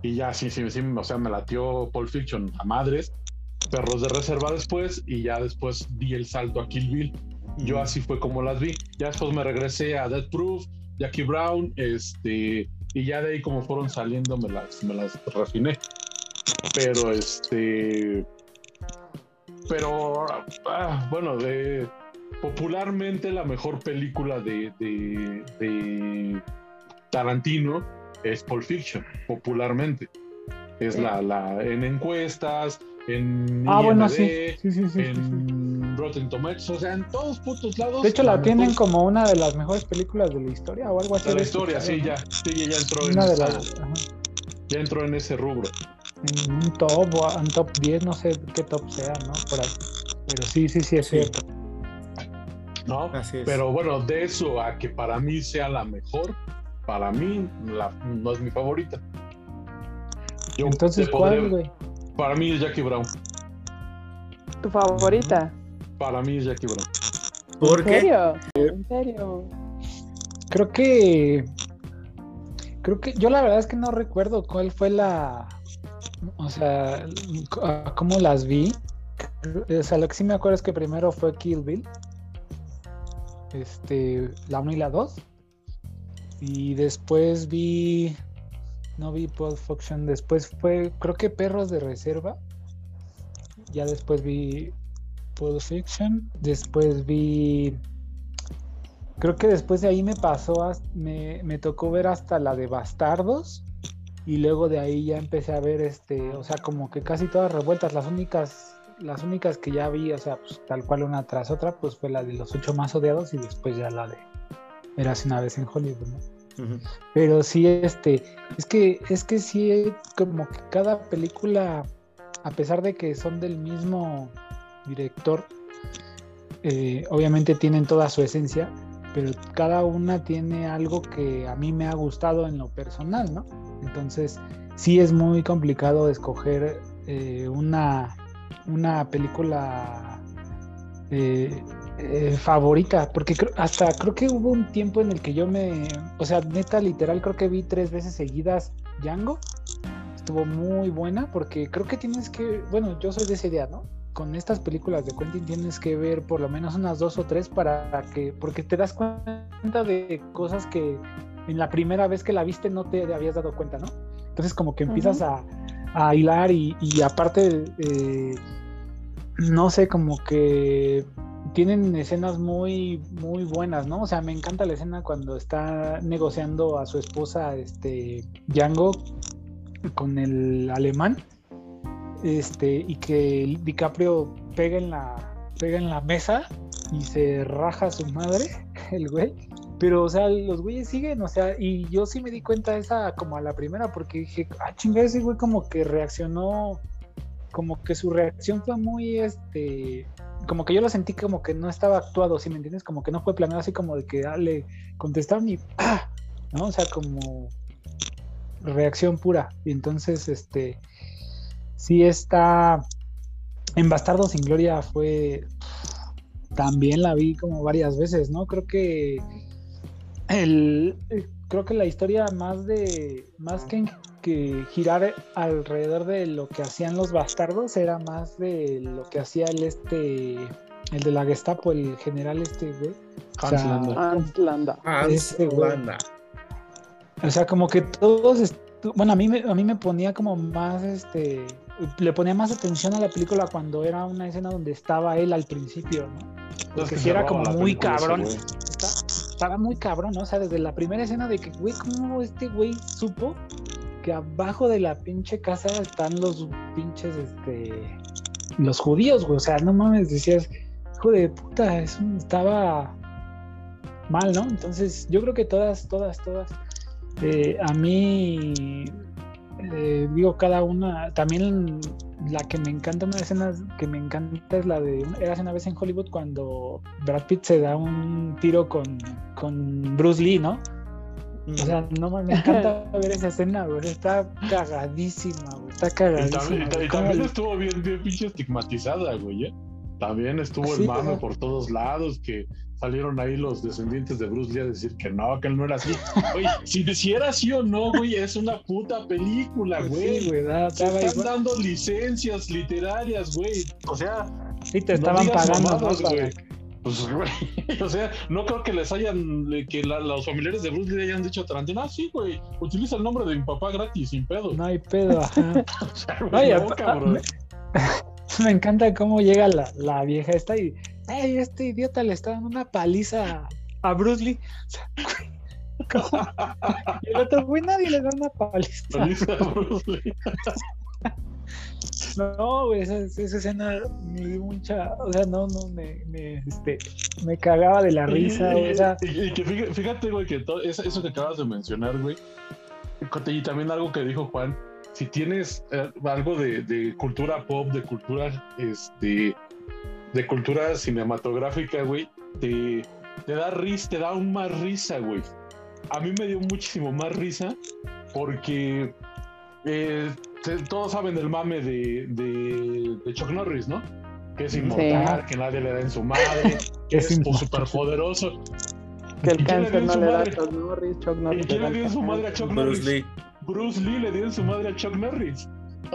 y ya sí, o sea, me latió Pulp Fiction a madres, Perros de Reserva después, y ya después di el salto a Kill Bill. Yo así fue como las vi. Ya después me regresé a Death Proof, Jackie Brown, y ya de ahí como fueron saliendo me las refiné. Pero bueno, de popularmente la mejor película de Tarantino es Pulp Fiction, popularmente. Es la en encuestas, en IMDb, bueno, sí. En Rotten Tomatoes, o sea, en todos putos lados. De hecho, la tienen como una de las mejores películas de la historia o algo así. De la historia, sí, ya. Sí, ya entró en ese rubro. Ya entró en ese rubro. En un top o en top 10, no sé qué top sea, ¿no? Por ahí. Pero sí, es cierto. No, así es. Pero bueno, de eso a que para mí sea la mejor, para mí no es mi favorita. Entonces, ¿cuál, güey? Para mí es Jackie Brown. ¿Tu favorita? Para mí es Jackie Brown. ¿Por qué? ¿En serio? Creo que yo la verdad es que no recuerdo cuál fue la... O sea, cómo las vi. O sea, lo que sí me acuerdo es que primero fue Kill Bill. La 1 y la 2. Y después vi... No vi Pulp Fiction, después fue, creo que Perros de Reserva. Ya después vi Pulp Fiction, después vi... Creo que después de ahí me tocó ver hasta la de Bastardos. Y luego de ahí ya empecé a ver o sea, como que casi todas revueltas. Las únicas que ya vi, o sea, pues, tal cual una tras otra, pues fue la de Los 8 más odiados y después ya la de Érase una vez en Hollywood, ¿no? Pero sí, es que sí, como que cada película, a pesar de que son del mismo director, obviamente tienen toda su esencia, pero cada una tiene algo que a mí me ha gustado en lo personal, ¿no? Entonces sí es muy complicado escoger una película favorita, porque creo que hubo un tiempo en el que o sea, neta, literal, creo que vi 3 veces seguidas Django. Estuvo muy buena, porque creo que bueno, yo soy de esa idea, ¿no? Con estas películas de Quentin tienes que ver por lo menos unas 2 o 3 porque te das cuenta de cosas que en la primera vez que la viste no te habías dado cuenta, ¿no? Entonces como que empiezas a hilar y aparte, no sé, como que tienen escenas muy, muy buenas, ¿no? O sea, me encanta la escena cuando está negociando a su esposa, Django, con el alemán, y que DiCaprio pega en la mesa y se raja a su madre, el güey. Pero, o sea, los güeyes siguen, o sea, y yo sí me di cuenta esa como a la primera, porque dije, chingada, ese güey como que reaccionó, como que su reacción fue muy, como que yo lo sentí como que no estaba actuado, ¿sí me entiendes? Como que no fue planeado, así como de que le contestaron y ¡ah! ¿No? O sea, como reacción pura. Y entonces, sí está... En Bastardo sin Gloria fue... También la vi como varias veces, ¿no? Creo que la historia más que que girar alrededor de lo que hacían los bastardos, era más de lo que hacía el de la Gestapo, el general güey. Hans Landa. O sea, como que todos, bueno, a mí me ponía como más, le ponía más atención a la película cuando era una escena donde estaba él al principio, ¿no? Porque si era como muy cabrón, estaba muy cabrón, ¿no? O sea, desde la primera escena de que, güey, ¿cómo güey supo que abajo de la pinche casa están los pinches, los judíos, güey? O sea, no mames, decías, hijo de puta, estaba mal, ¿no? Entonces, yo creo que todas, a mí, digo, cada una, también la que me encanta, una escena que me encanta es la de Érase una vez en Hollywood, cuando Brad Pitt se da un tiro con Bruce Lee, ¿no? O sea, no me encanta ver esa escena, güey. Está cagadísima, güey. Y también estuvo bien pinche estigmatizada, güey, ¿eh? También estuvo el mame por todos lados, que salieron ahí los descendientes de Bruce Lee a decir que él no era así. Oye, si era así o no, güey, es una puta película, güey. Sí, güey, están dando licencias literarias, güey. O sea, sí te estaban pagando, mamadas, güey. Pues, güey, o sea, no creo que los familiares de Bruce Lee hayan dicho a Tarantino, sí, güey, utiliza el nombre de mi papá gratis, sin pedo. No hay pedo, ajá. O sea, güey, oye, no, cabrón. Me encanta cómo llega la vieja esta y este idiota le está dando una paliza a Bruce Lee. O sea, ¿cómo? Y el otro güey, nadie le da una paliza a Bruce Lee. No, güey, esa escena me dio mucha, o sea, no, me cagaba de la risa. O sea. Y que fíjate, güey, que eso que acabas de mencionar, güey, y también algo que dijo Juan. Si tienes algo de cultura pop, de cultura de cultura cinematográfica, güey, te da aún más risa, güey. A mí me dio muchísimo más risa porque todos saben del mame de Chuck Norris, ¿no? Que es inmortal, que nadie le da en su madre, que es superpoderoso. Que el cáncer no le da a Chuck Norris, ¿Y quién le dio en su madre a Chuck Norris? Bruce Lee le dio en su madre a Chuck Norris.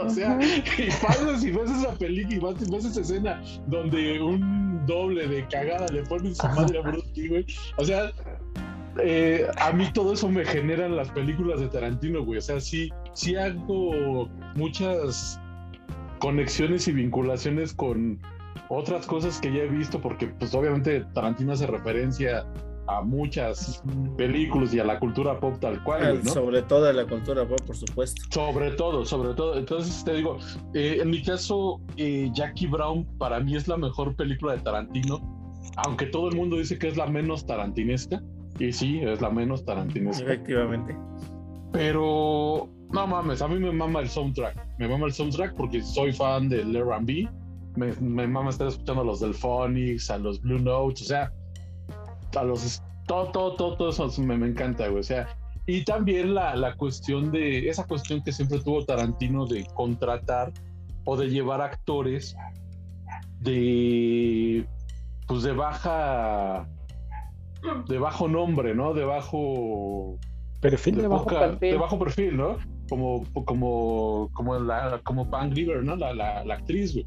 O sea, y pasas y ves esa película y ves esa escena donde un doble de cagada le pone en su madre a Bruce Lee, güey. O sea, a mí todo eso me generan las películas de Tarantino, güey. O sea, sí hago muchas conexiones y vinculaciones con otras cosas que ya he visto, porque pues obviamente Tarantino hace referencia a muchas películas y a la cultura pop tal cual, ¿no? Sobre todo a la cultura pop, por supuesto. Sobre todo. Entonces te digo, en mi caso, Jackie Brown para mí es la mejor película de Tarantino, aunque todo el mundo dice que es la menos tarantinesca, y sí, es la menos tarantinesca. Efectivamente. Pero, no mames, a mí me mama el soundtrack porque soy fan del R&B, me mama estar escuchando a los del Phonics, a los Blue Notes, o sea, todo eso me encanta, güey. O sea, y también la cuestión de esa cuestión que siempre tuvo Tarantino de contratar o de llevar actores de bajo nombre, ¿no? De bajo perfil, de bajo perfil, ¿no? Como Pam Grier, ¿no? La actriz, güey.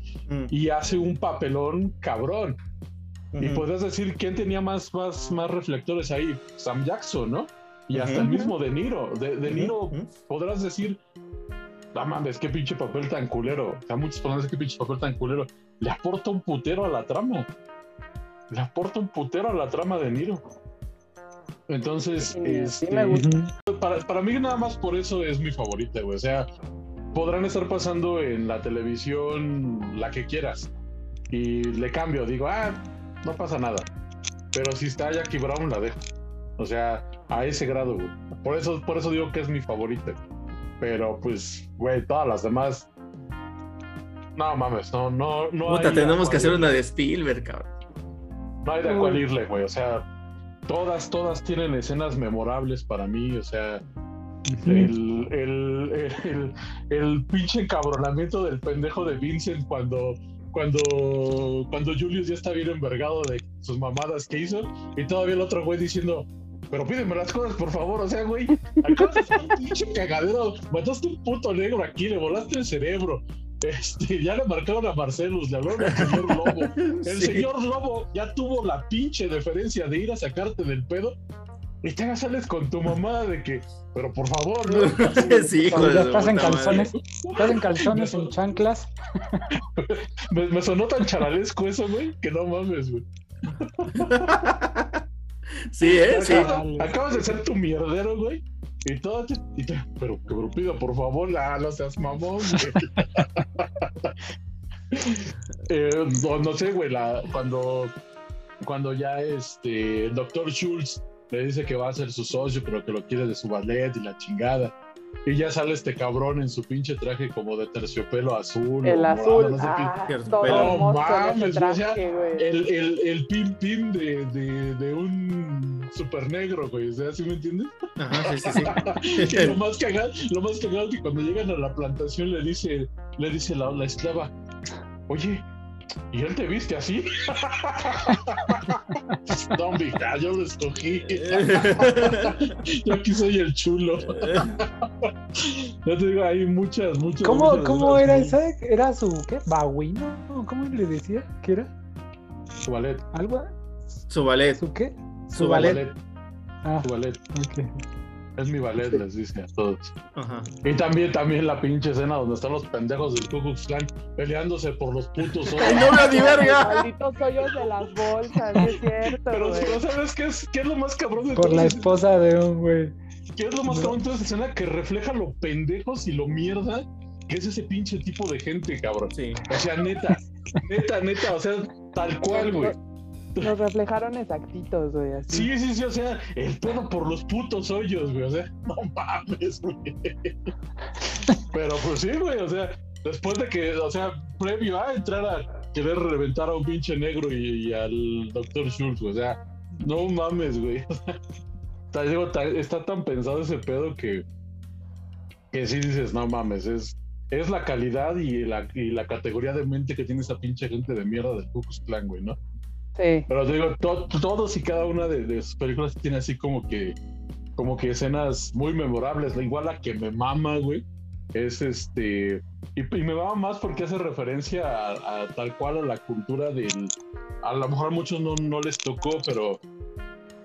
Y hace un papelón cabrón. Y podrías decir, ¿quién tenía más reflectores ahí? Sam Jackson, ¿no? Y hasta el mismo De Niro. De Niro, podrás decir, no mames, qué pinche papel tan culero. O sea, muchos podrán decir, qué pinche papel tan culero. Le aporta un putero a la trama. De Niro. Entonces, para mí nada más por eso es mi favorita, güey. O sea, podrán estar pasando en la televisión la que quieras. Y le cambio, digo, no pasa nada, pero si está Jackie Brown la dejo, o sea, a ese grado, güey. Por eso digo que es mi favorita, pero pues, güey, todas las demás, no mames, no puta, tenemos que hacer una de Spielberg, cabrón. No hay de cuál irle, güey, o sea, todas tienen escenas memorables para mí, o sea, el pinche encabronamiento del pendejo de Vincent cuando Julius ya está bien envergado de sus mamadas que hizo, y todavía el otro güey diciendo, pero pídeme las cosas, por favor, o sea, güey, acabas de hacer un pinche cagadero, mataste un puto negro aquí, le volaste el cerebro, ya le marcaron a Marcelus, le hablaron al señor Lobo, el señor Lobo ya tuvo la pinche deferencia de ir a sacarte del pedo, y te sales con tu mamá de que, pero por favor, ¿no? Sí, hijo, ya estás en calzones, madre. Estás en calzones, en chanclas. Me sonó tan charalesco eso, güey, que no mames, güey. Sí, sí. Acabas de ser tu mierdero, güey. Y todo, pero pido, por favor, no seas mamón, güey. No sé, güey, cuando ya el Dr. Schultz le dice que va a ser su socio, pero que lo quiere de su ballet y la chingada. Y ya sale este cabrón en su pinche traje como de terciopelo azul. El azul, no sé, todo mames, traje, o sea, el pim de un super negro, güey, ¿sí me entiendes? Ajá, sí. Que lo más cagado que cuando llegan a la plantación le dice la esclava, oye, ¿y él te viste así? Zombie, yo lo escogí. Yo aquí soy el chulo. Yo te digo, hay muchas. ¿Cómo era esa? ¿Era su qué? ¿Bawina? ¿Cómo le decía? ¿Qué era? Su ballet. ¿Algo? Su ballet. ¿Su qué? Su ballet. Ah, su ballet. Okay. Es mi ballet, les dice a todos. Ajá. Y también la pinche escena donde están los pendejos del Ku Klux Klan peleándose por los putos ojos. ¡Ay, no me di verga! Malditos hoyos de las bolsas, ¿no es cierto? Pero si no sabes qué es lo más cabrón de todo. Por la esposa de un güey. ¿Qué es lo más cabrón de toda esa escena? Que refleja lo pendejos y lo mierda que es ese pinche tipo de gente, cabrón. Sí. O sea, neta, o sea, tal cual, güey. Nos reflejaron exactitos, güey, así. Sí, o sea, el pedo por los putos hoyos, güey, o sea, no mames, güey. Pero pues sí, güey, o sea, después de que, o sea, previo a entrar a querer reventar a un pinche negro y al Dr. Schultz, güey, o sea, no mames, güey. Está tan pensado ese pedo que sí dices, no mames, es la calidad y la categoría de mente que tiene esa pinche gente de mierda del Ku Klux Klan, güey, ¿no? Sí. Pero te digo, todos y cada una de sus películas tiene así como que escenas muy memorables. Igual la que me mama, güey, es y me mama más porque hace referencia a tal cual a la cultura del... A lo mejor a muchos no les tocó, pero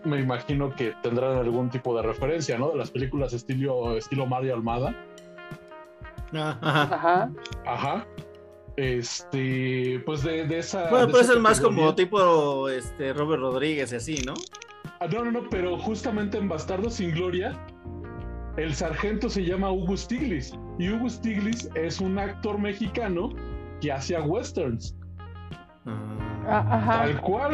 me imagino que tendrán algún tipo de referencia, ¿no? De las películas estilo Mario Almada. Ajá. Pues de esa... Bueno, pero es el más como tipo Robert Rodríguez y así, ¿no? Ah, no, pero justamente en Bastardo sin Gloria, el sargento se llama Hugo Stiglitz, y Hugo Stiglitz es un actor mexicano que hacía westerns. Ajá.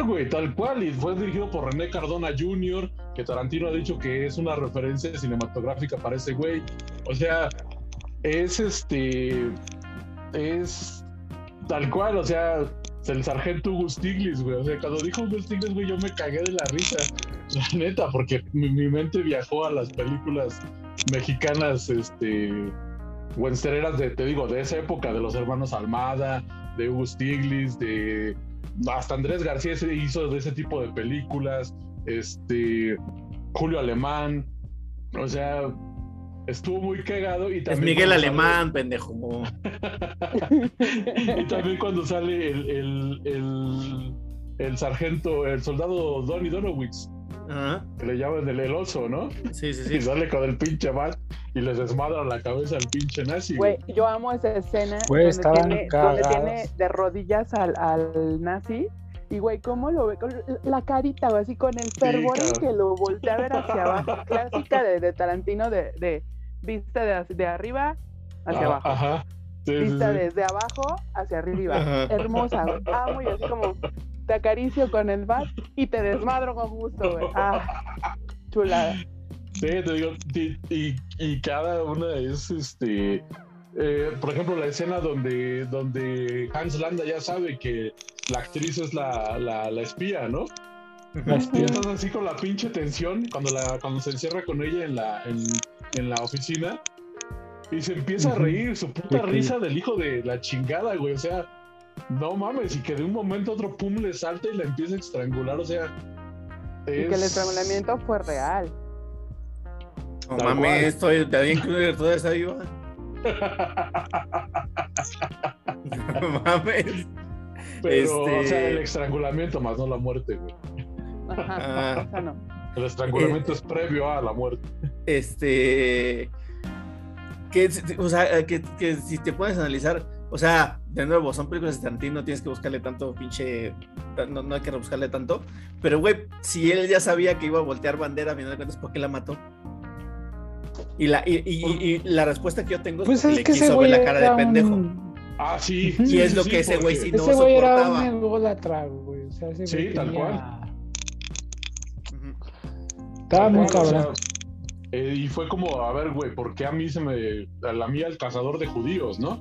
Tal cual, y fue dirigido por René Cardona Jr., que Tarantino ha dicho que es una referencia cinematográfica para ese güey. O sea, es tal cual, o sea, el sargento Hugo Stiglitz, güey, o sea, cuando dijo Hugo Stiglitz, güey, yo me cagué de la risa, la neta, porque mi mente viajó a las películas mexicanas, wenstereras, de esa época, de los hermanos Almada, de Hugo Stiglitz, de hasta Andrés García se hizo de ese tipo de películas, Julio Alemán, o sea, estuvo muy cagado. Y también es Miguel Alemán, pendejo. Y también cuando sale el sargento, el soldado Donny Donowitz, que le llaman el oso, ¿no? Sí. Y sale con el pinche bat y les desmadra la cabeza al pinche nazi. Güey, yo amo esa escena, güey, donde tiene de rodillas al nazi. Y, güey, ¿cómo lo ve? Con la carita, güey, así con el fervor en que lo voltea a ver hacia abajo. Clásica de Tarantino de vista de arriba hacia abajo. Ajá. Sí, vista desde abajo hacia arriba. Ajá. Hermosa, güey. Amo, y así como te acaricio con el bat y te desmadro con gusto, güey. Ah, chulada. Sí, te digo, y cada una es por ejemplo, la escena donde Hans Landa ya sabe que la actriz es la espía, ¿no? La espía, estás así con la pinche tensión cuando se encierra con ella en la oficina y se empieza a reír, su puta risa del hijo de la chingada, güey, o sea, no mames, y que de un momento a otro pum le salta y la empieza a estrangular, o sea, Y que el estrangulamiento fue real. No mames, estoy te había incluido toda esa viva. No mames. Pero, o sea, el estrangulamiento más no la muerte, güey. Ajá, o sea, no. El estrangulamiento es previo a la muerte. O sea, que si te puedes analizar, o sea, de nuevo, son películas de Tarantino, no tienes que buscarle tanto pinche, no hay que buscarle tanto, pero güey, si él ya sabía que iba a voltear bandera, a final de cuentas, ¿por qué la mató? Y la respuesta que yo tengo pues es que le quiso ver la cara de pendejo. Ah, sí, sí. Y es lo que ese güey sí no soportaba. Ese güey era un ególatra, güey. O sea, ese sí, tal cual. Estaba muy cabrón. Y fue como, a ver, güey, ¿por qué a mí el cazador de judíos, ¿no?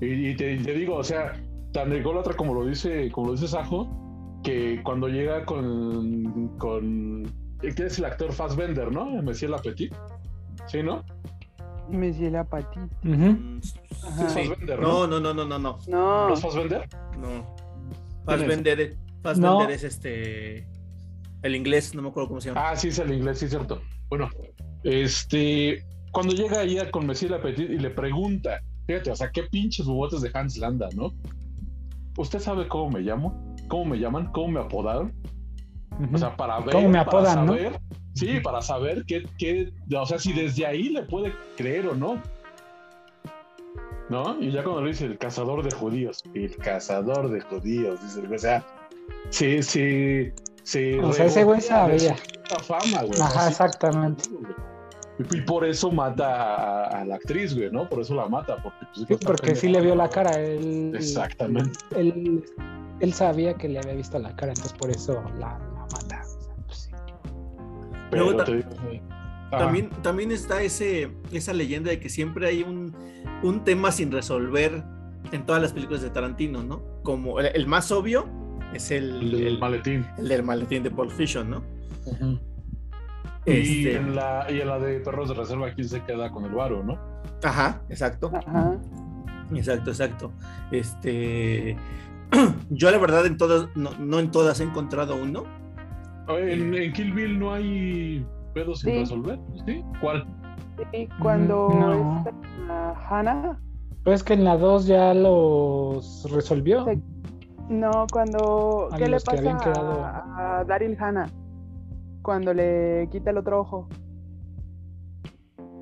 Y te digo, o sea, tan ególatra como lo dice Sajo, que cuando llega con ¿qué es el actor Fassbender, no? Mercedes Lapetit. ¿Sí, no? Mercedes Lapetit. Uh-huh. Sí. No. ¿No es Fassbender? No. Fassbender es el inglés, no me acuerdo cómo se llama. Ah, sí, es el inglés, sí, cierto. Bueno, cuando llega ahí con Mercedes Lapetit y le pregunta, fíjate, o sea, qué pinches bobotes de Hans Landa, ¿no? ¿Usted sabe cómo me llamo? ¿Cómo me llaman? ¿Cómo me apodaron? Uh-huh. O sea, ¿cómo me apodan, para saber, ¿no? Sí, para saber qué, o sea, si desde ahí le puede creer o no. ¿No? Y ya cuando le dice el cazador de judíos, dice, o sea, sí. O sea, ese güey sabía. Fama, güey. Ajá, así, exactamente. Y por eso mata a la actriz, güey, ¿no? Por eso la mata. Porque sí le vio la cara. Él, exactamente. Él sabía que le había visto la cara, entonces por eso la mata. Luego, también está esa leyenda de que siempre hay un tema sin resolver en todas las películas de Tarantino, ¿no? Como el más obvio es el maletín. El del maletín de Pulp Fiction, ¿no? Uh-huh. Y en la de Perros de Reserva, aquí se queda con el varo, ¿no? Ajá, exacto. Ajá. Exacto. Yo la verdad en todas, no en todas he encontrado uno. En Kill Bill no hay pedos sin resolver, ¿sí? ¿Cuál? Sí, cuando está Hannah. Pues que en la 2 ya los resolvió. No, cuando... ¿Qué le pasa a Daryl Hannah? Cuando le quita el otro ojo.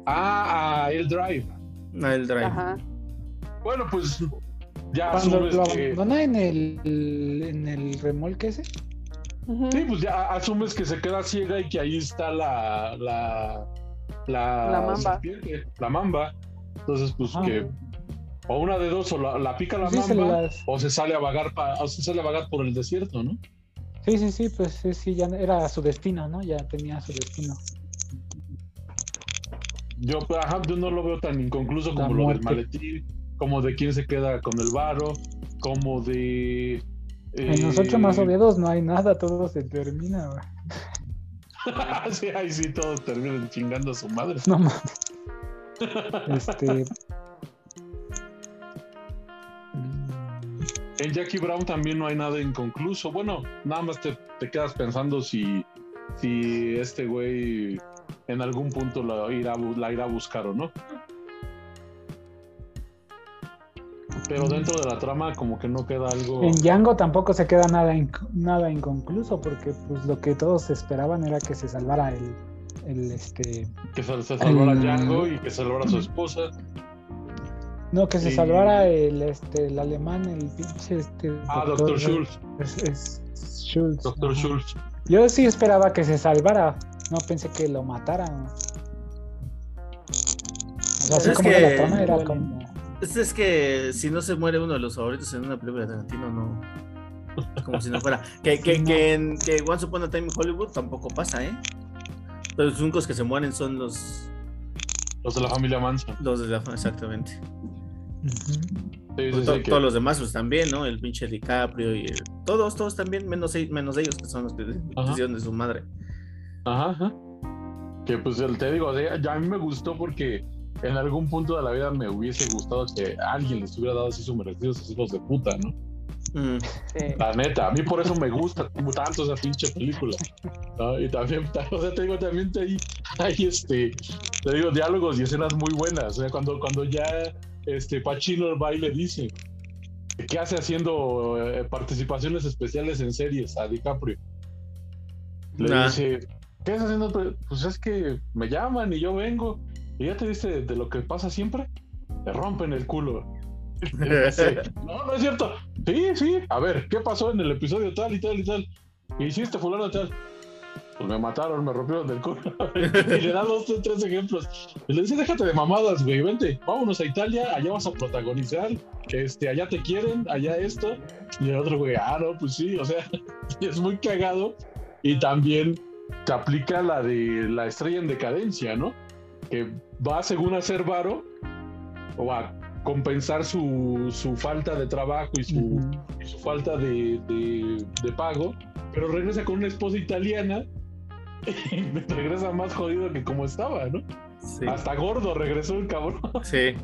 Ah, a El Drive. Ajá. Bueno, pues ya cuando lo abandona en el remolque ese. Sí, pues ya asumes que se queda ciega y que ahí está la mamba. La mamba. Entonces, pues que o una de dos, o la pica la mamba, o se sale a vagar por el desierto, ¿no? Sí, pues sí, ya era su destino, ¿no? Ya tenía su destino. Yo no lo veo tan inconcluso como lo del maletín, como de quién se queda con el varo, como de... En los 8 más obviados no hay nada, todo se termina, güey. Sí, ahí sí todos terminan chingando a su madre. No mames. En Jackie Brown también no hay nada inconcluso. Bueno, nada más te quedas pensando si este güey en algún punto la irá a buscar o no. Pero dentro de la trama como que no queda algo... En Django tampoco se queda nada inconcluso, porque pues lo que todos esperaban era que se salvara que se salvara Django y que se salvara su esposa. No, que se salvara el alemán, el pinche Dr. Schultz. Es Schultz. Dr. Schultz. Yo sí esperaba que se salvara, no pensé que lo mataran. O sea, así como la trama era como... Es que si no se muere uno de los favoritos en una película de Tarantino, no. Como si no fuera. Que Once Upon a Time Hollywood tampoco pasa, ¿eh? Los únicos que se mueren son los... Los de la familia Manson. Exactamente. Uh-huh. Todos los demás pues, también, ¿no? El pinche DiCaprio y todos también, menos ellos, que son los que hicieron de su madre. Ajá. Que pues te digo, ya a mí me gustó porque... En algún punto de la vida me hubiese gustado que alguien les hubiera dado así sus merecidos, esos hijos de puta, ¿no? Sí. La neta, a mí por eso me gusta tanto esa pinche película, ¿no? Y también, o sea, te digo, también hay te digo, diálogos y escenas muy buenas. O sea, cuando ya Pacino va y le dice ¿qué hace haciendo participaciones especiales en series a DiCaprio? Le dice, ¿qué haces haciendo? Pues es que me llaman y yo vengo. ¿Y ya te diste de lo que pasa siempre? Te rompen el culo. No es cierto. Sí, a ver, ¿qué pasó en el episodio tal y tal y tal? ¿Qué hiciste fulano tal? Pues me mataron, me rompieron del culo. Y le da 2 o 3 ejemplos. Y le dice, déjate de mamadas, güey, vente, vámonos a Italia, allá vas a protagonizar, allá te quieren, allá esto. Y el otro güey, no, pues sí, o sea, es muy cagado. Y también te aplica la de la estrella en decadencia, ¿no? Que va según a ser varo o a compensar su falta de trabajo y su falta de pago, pero regresa con una esposa italiana y regresa más jodido que como estaba, ¿no? Sí. Hasta gordo regresó el cabrón. Sí.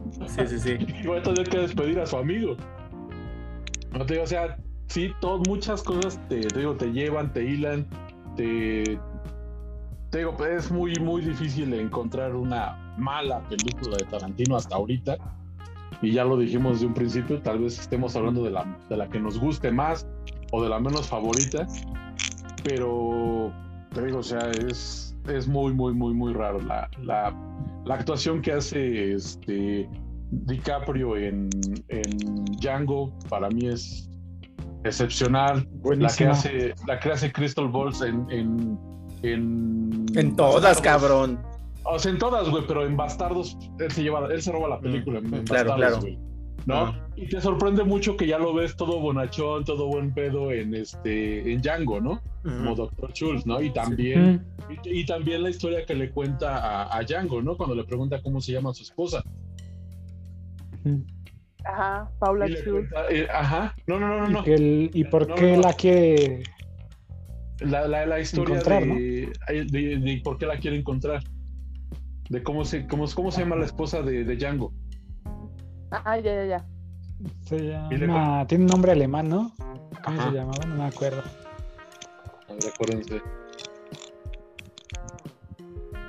Y va a tener que despedir a su amigo. No te digo, o sea, sí, muchas cosas te llevan, te hilan, te digo, pues es muy, muy difícil encontrar una mala película de Tarantino hasta ahorita. Y ya lo dijimos de un principio, tal vez estemos hablando de la que nos guste más o de la menos favorita, pero te digo, o sea, es muy, muy, muy, muy raro la actuación que hace DiCaprio en Django. Para mí es excepcional. Buenísimo. La que hace Crystal Balls en todas, cabrón. O sea, en todas, güey, pero en Bastardos él se roba la película. En Bastardos, güey, ¿no? Y te sorprende mucho que ya lo ves todo bonachón, todo buen pedo en Django, ¿no? Como Dr. Schultz, ¿no? Y también, sí. y también la historia que le cuenta a Django, ¿no? Cuando le pregunta cómo se llama su esposa. Ajá, Paula Schultz. Ajá. No. ¿Y por qué no. La historia de por qué la quiere encontrar? De cómo se llama la esposa de Django. Ah, ya. Se llama... Tiene un nombre alemán, ¿no? ¿Cómo se llamaba? No me acuerdo. No, recuérdense.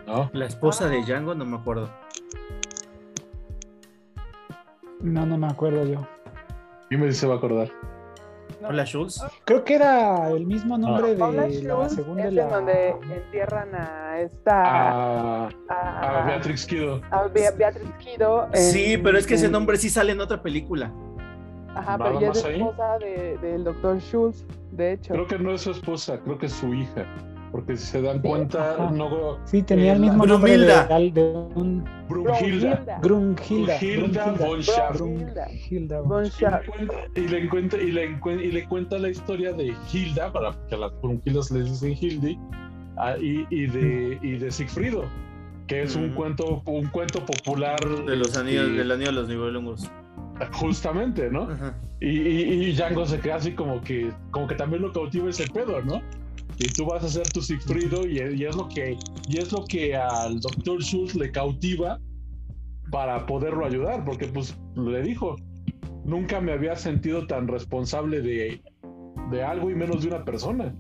¿No? La esposa de Django, no me acuerdo. No me acuerdo yo. Dime si se va a acordar. ¿Hola, Schultz? Creo que era el mismo nombre de la segunda. Es donde entierran a esta... A Beatrix Kiddo. Sí, pero es que ese nombre sí sale en otra película. Ajá, pero ya es esposa del doctor Schultz, de hecho. Creo que no es su esposa, creo que es su hija. Porque si se dan cuenta, no... Sí, tenía el mismo nombre de Brunhilda von Schaff. Y le cuenta la historia de Hilda, para que a las Brunhildas les dicen Hildi, y de Sigfrido, que es un cuento popular de los anillos, del anillo de los Nibelungos. Justamente, ¿no? Y Django se queda así como que también lo cautiva ese pedo, ¿no? Y tú vas a ser tu Sigfrido, y es lo que al Dr. Schultz le cautiva para poderlo ayudar, porque pues le dijo, nunca me había sentido tan responsable de algo y menos de una persona.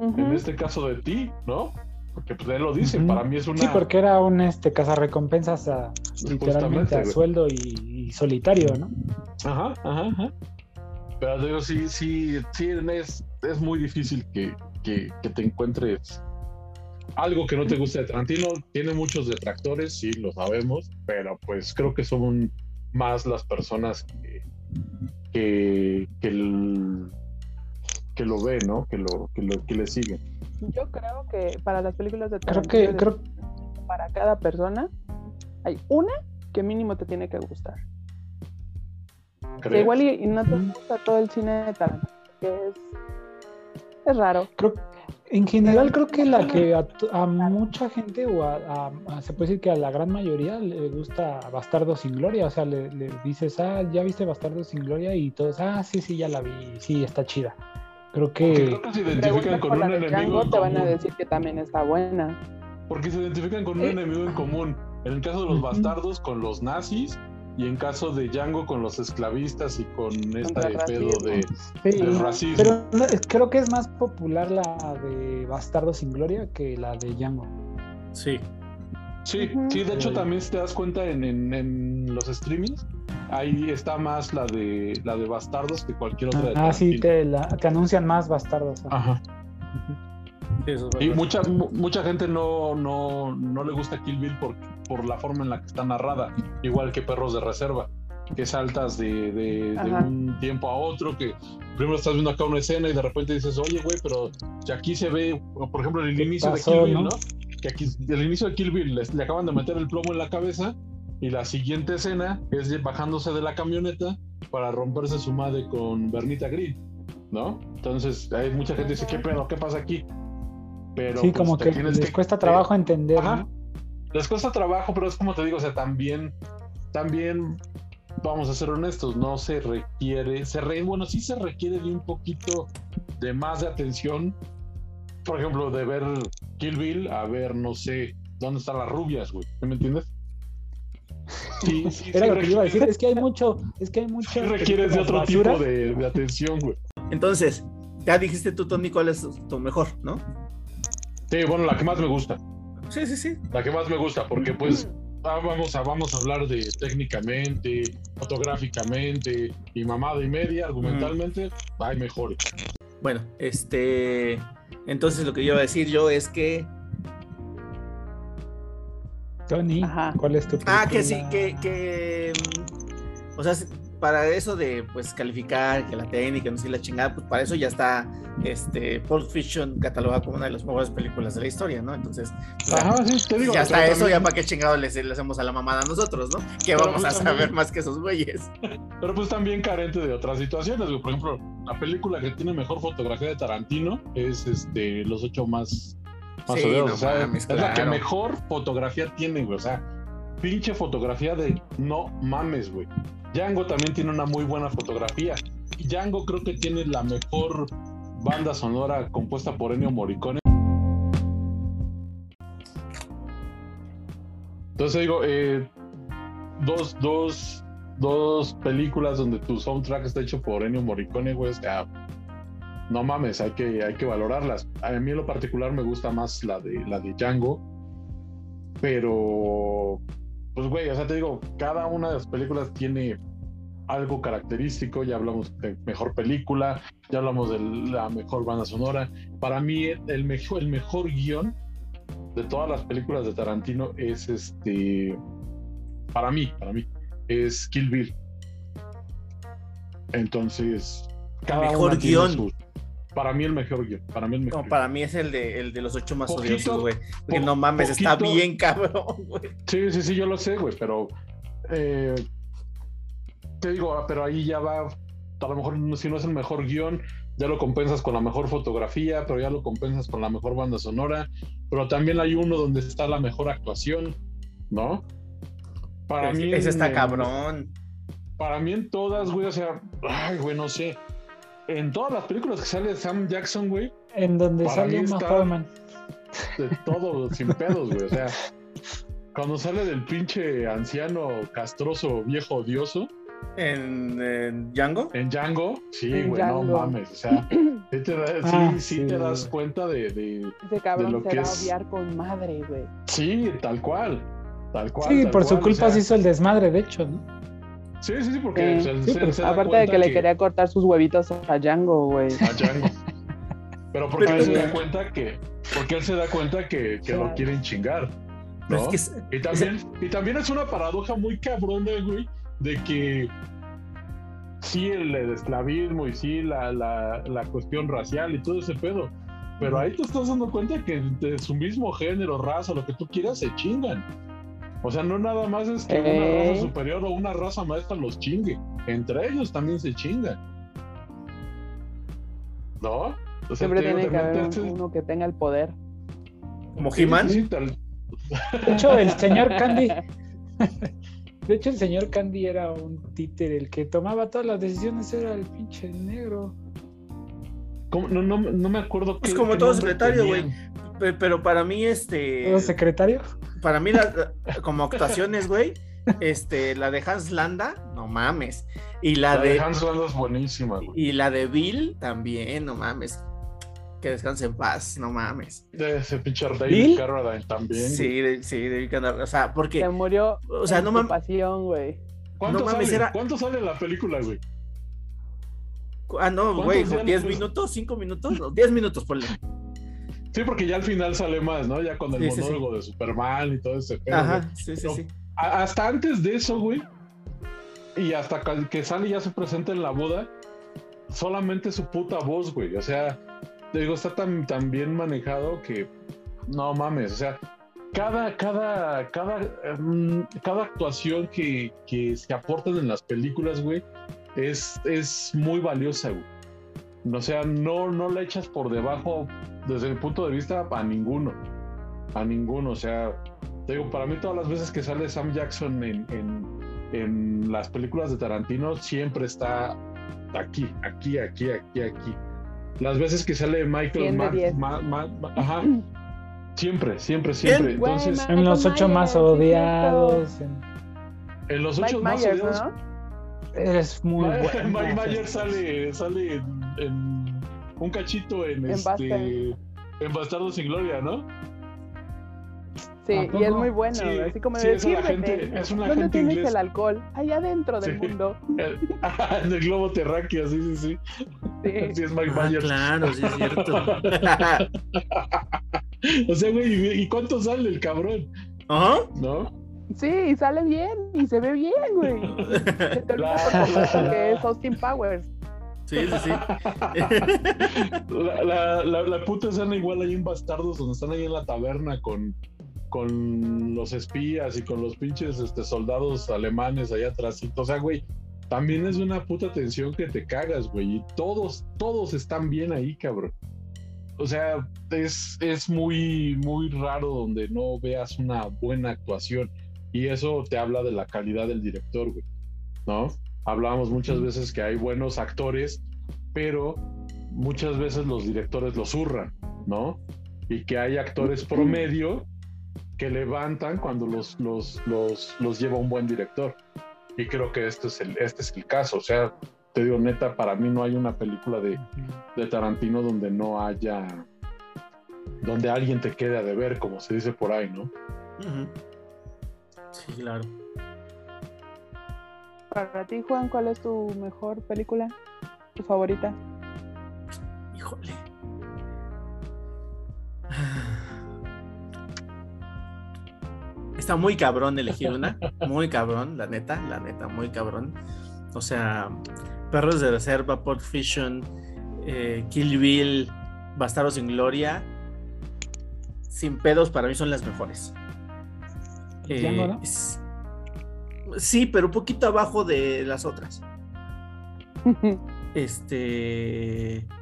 En este caso de ti, ¿no? Porque pues él lo dice, para mí es una... Sí, porque era un cazarrecompensas literalmente a sueldo y solitario, ¿no? Ajá. Pero digo, sí, es muy difícil que te encuentres algo que no te guste de Tarantino. Tiene muchos detractores, sí, lo sabemos, pero pues creo que son más las personas que lo ven, ¿no? Que le siguen. Yo creo que para las películas de Tarantino, para cada persona, hay una que mínimo te tiene que gustar. Que igual y no te gusta todo el cine de Tarantino, que es raro. En general creo que la que a mucha gente, o se puede decir que a la gran mayoría le gusta Bastardo sin Gloria. O sea, le dices, ¿ya viste Bastardo sin Gloria? Y todos, sí, ya la vi, sí, está chida. Creo que... Porque se identifican con un enemigo en común. Te van a decir que también está buena. Porque se identifican con un enemigo en común. En el caso de los bastardos, con los nazis... y en caso de Django con los esclavistas y con este pedo del racismo. Pero no, creo que es más popular la de Bastardo sin Gloria que la de Django. Sí. Sí, uh-huh. Sí, de hecho también si te das cuenta en los streamings, ahí está más la de Bastardos que cualquier otra. Ah, sí, te anuncian más Bastardos. Ajá. Sí, eso es, y mucha gente no le gusta Kill Bill por la forma en la que está narrada, igual que Perros de Reserva, que saltas de un tiempo a otro, que primero estás viendo acá una escena y de repente dices, oye, güey, pero aquí se ve, por ejemplo, el inicio de Kill Bill, ¿no? Que aquí, el inicio de Kill Bill, le acaban de meter el plomo en la cabeza y la siguiente escena es bajándose de la camioneta para romperse su madre con Bernita Green, ¿no? Entonces, hay mucha gente que dice, ¿qué pedo? ¿Qué pasa aquí? Pero sí, pues, como que les cuesta trabajo entender, ¿no? Les cuesta trabajo, pero es como te digo, o sea, también vamos a ser honestos, no se requiere, sí se requiere de un poquito de más de atención. Por ejemplo, de ver Kill Bill, a ver, no sé, ¿dónde están las rubias, güey? ¿Me entiendes? Sí, era lo que iba a decir, es que hay mucho... Sí requieres de otro tipo de atención, güey. Entonces, ya dijiste tú, Tony, ¿cuál es tu mejor, no? Sí, bueno, la que más me gusta. Sí. La que más me gusta, porque pues vamos a hablar de técnicamente, fotográficamente, y mamada y media, argumentalmente, hay mejores. Bueno, entonces lo que yo iba a decir yo es que... Tony, ¿cuál es tu película? Ah, que sí, que... O sea, para eso de pues calificar que la técnica, no sé, la chingada, pues para eso ya está Pulp Fiction catalogada como una de las mejores películas de la historia, ¿no? Entonces, sí, te digo, ya está eso, también... ya para qué chingados le hacemos a la mamada a nosotros, ¿no? Que vamos pues, a saber también... más que esos güeyes. Pero pues también carente de otras situaciones, por ejemplo, la película que tiene mejor fotografía de Tarantino es Los 8 más sí, odiados, no, o sea, mames, claro. Es la que mejor fotografía tiene, güey, o sea, pinche fotografía de no mames, güey. Django también tiene una muy buena fotografía. Django creo que tiene la mejor banda sonora compuesta por Ennio Morricone. Entonces digo, dos películas donde tu soundtrack está hecho por Ennio Morricone, güey, o sea, no mames, hay que valorarlas. A mí en lo particular me gusta más la de Django, pero... Pues, güey, o sea, te digo, cada una de las películas tiene algo característico. Ya hablamos de mejor película, ya hablamos de la mejor banda sonora. Para mí, el mejor guión de todas las películas de Tarantino es Para mí, es Kill Bill. Entonces, cada mejor guión. Para mí el mejor guión. No, para mí es el de los 8 más odiosos, güey. Que no mames, poquito, está bien cabrón, güey. Sí, yo lo sé, güey, pero... te digo, pero ahí ya va... A lo mejor si no es el mejor guión, ya lo compensas con la mejor fotografía, pero ya lo compensas con la mejor banda sonora. Pero también hay uno donde está la mejor actuación, ¿no? Para mí... Ese está cabrón. Para mí en todas, güey, o sea... Ay, güey, no sé... En todas las películas que sale Sam Jackson, güey. En donde sale Uma Thurman. De todo, sin pedos, güey. O sea, cuando sale del pinche anciano castroso, viejo odioso. ¿En Django? En Django, sí, güey, no mames. O sea, sí te das cuenta de. Ese cabrón de lo se que va es... a odiar con madre, güey. Sí, tal cual. Sí, tal por cual, su culpa, o sea, se hizo el desmadre, de hecho, ¿no? Sí, porque... aparte de que le quería cortar sus huevitos a Django, güey. A Django. Pero porque él se da cuenta que... lo quieren chingar, ¿no? Es que y también es una paradoja muy cabrón, güey, de que... Sí, el esclavismo y sí, la cuestión racial y todo ese pedo. Pero ahí te estás dando cuenta que de su mismo género, raza, lo que tú quieras, se chingan. O sea, no nada más es que una raza superior o una raza maestra los chingue. Entre ellos también se chingan, ¿no? O sea, siempre tiene que haber uno que tenga el poder. ¿Como He-Man? De hecho, el señor Candie era un títere. El que tomaba todas las decisiones era el pinche negro. No me acuerdo. Pues como todo secretario, güey. Pero para mí, ¿todo secretario? Para mí, como actuaciones, güey, La de Hans Landa, no mames. Y la de Hans Landa es buenísima, güey. Y la de Bill también, no mames. Que descanse en paz, no mames. De ese pinche David Carradine también. Sí, sí, David Carradine. O sea, porque se murió. O sea, no mames. Pasión, güey. ¿Cuánto sale la película, güey? Ah, no, güey, 10 minutos, 5 minutos, no, 10 minutos, ponle. Sí, porque ya al final sale más, ¿no? Ya con el monólogo de Superman y todo ese pedo. Ajá, güey. Sí. Hasta antes de eso, güey, y hasta que sale y ya se presenta en la boda, solamente su puta voz, güey. O sea, te digo, está tan bien manejado que no mames, o sea, cada actuación que se aportan en las películas, güey, es muy valiosa, güey. O sea, no la echas por debajo desde mi punto de vista a ninguno, o sea, te digo, para mí todas las veces que sale Sam Jackson en las películas de Tarantino siempre está aquí. Las veces que sale Michael Madsen, siempre. Entonces, bueno, en los 8 más odiados. En los 8 más Myers, odiados. ¿No? Es muy bueno. Mike Myers sale en un cachito en Bastardo sin Gloria, ¿no? Sí, y es muy bueno. Sí, así como sí, ¿dónde tienes inglés? El alcohol? Allá adentro del mundo. En el globo terráqueo, sí. Así es Mike Myers. Claro, sí es cierto. O sea, güey, ¿y cuánto sale el cabrón? Ajá. ¿No? Sí, sale bien y se ve bien, güey. Que es Austin Powers. Sí. La puta escena igual ahí en Bastardos, donde están ahí en la taberna con los espías y con los pinches soldados alemanes allá atrás. O sea, güey, también es una puta tensión que te cagas, güey. Y todos están bien ahí, cabrón. O sea, es muy, muy raro donde no veas una buena actuación. Y eso te habla de la calidad del director, güey, ¿no? Hablábamos muchas veces que hay buenos actores, pero muchas veces los directores los zurran, ¿no? Y que hay actores promedio que levantan cuando los lleva un buen director. Y creo que este es el caso. O sea, te digo, neta, para mí no hay una película de Tarantino donde no haya... donde alguien te quede a deber, como se dice por ahí, ¿no? Uh-huh. Sí, claro. Para ti, Juan, ¿cuál es tu mejor película? ¿Tu favorita? Híjole. Está muy cabrón elegir una. Muy cabrón, la neta, muy cabrón. O sea, Perros de Reserva, Pulp Fiction, Kill Bill, Bastardo sin Gloria. Sin pedos, para mí son las mejores. Django, ¿no? Sí, pero un poquito abajo de las otras.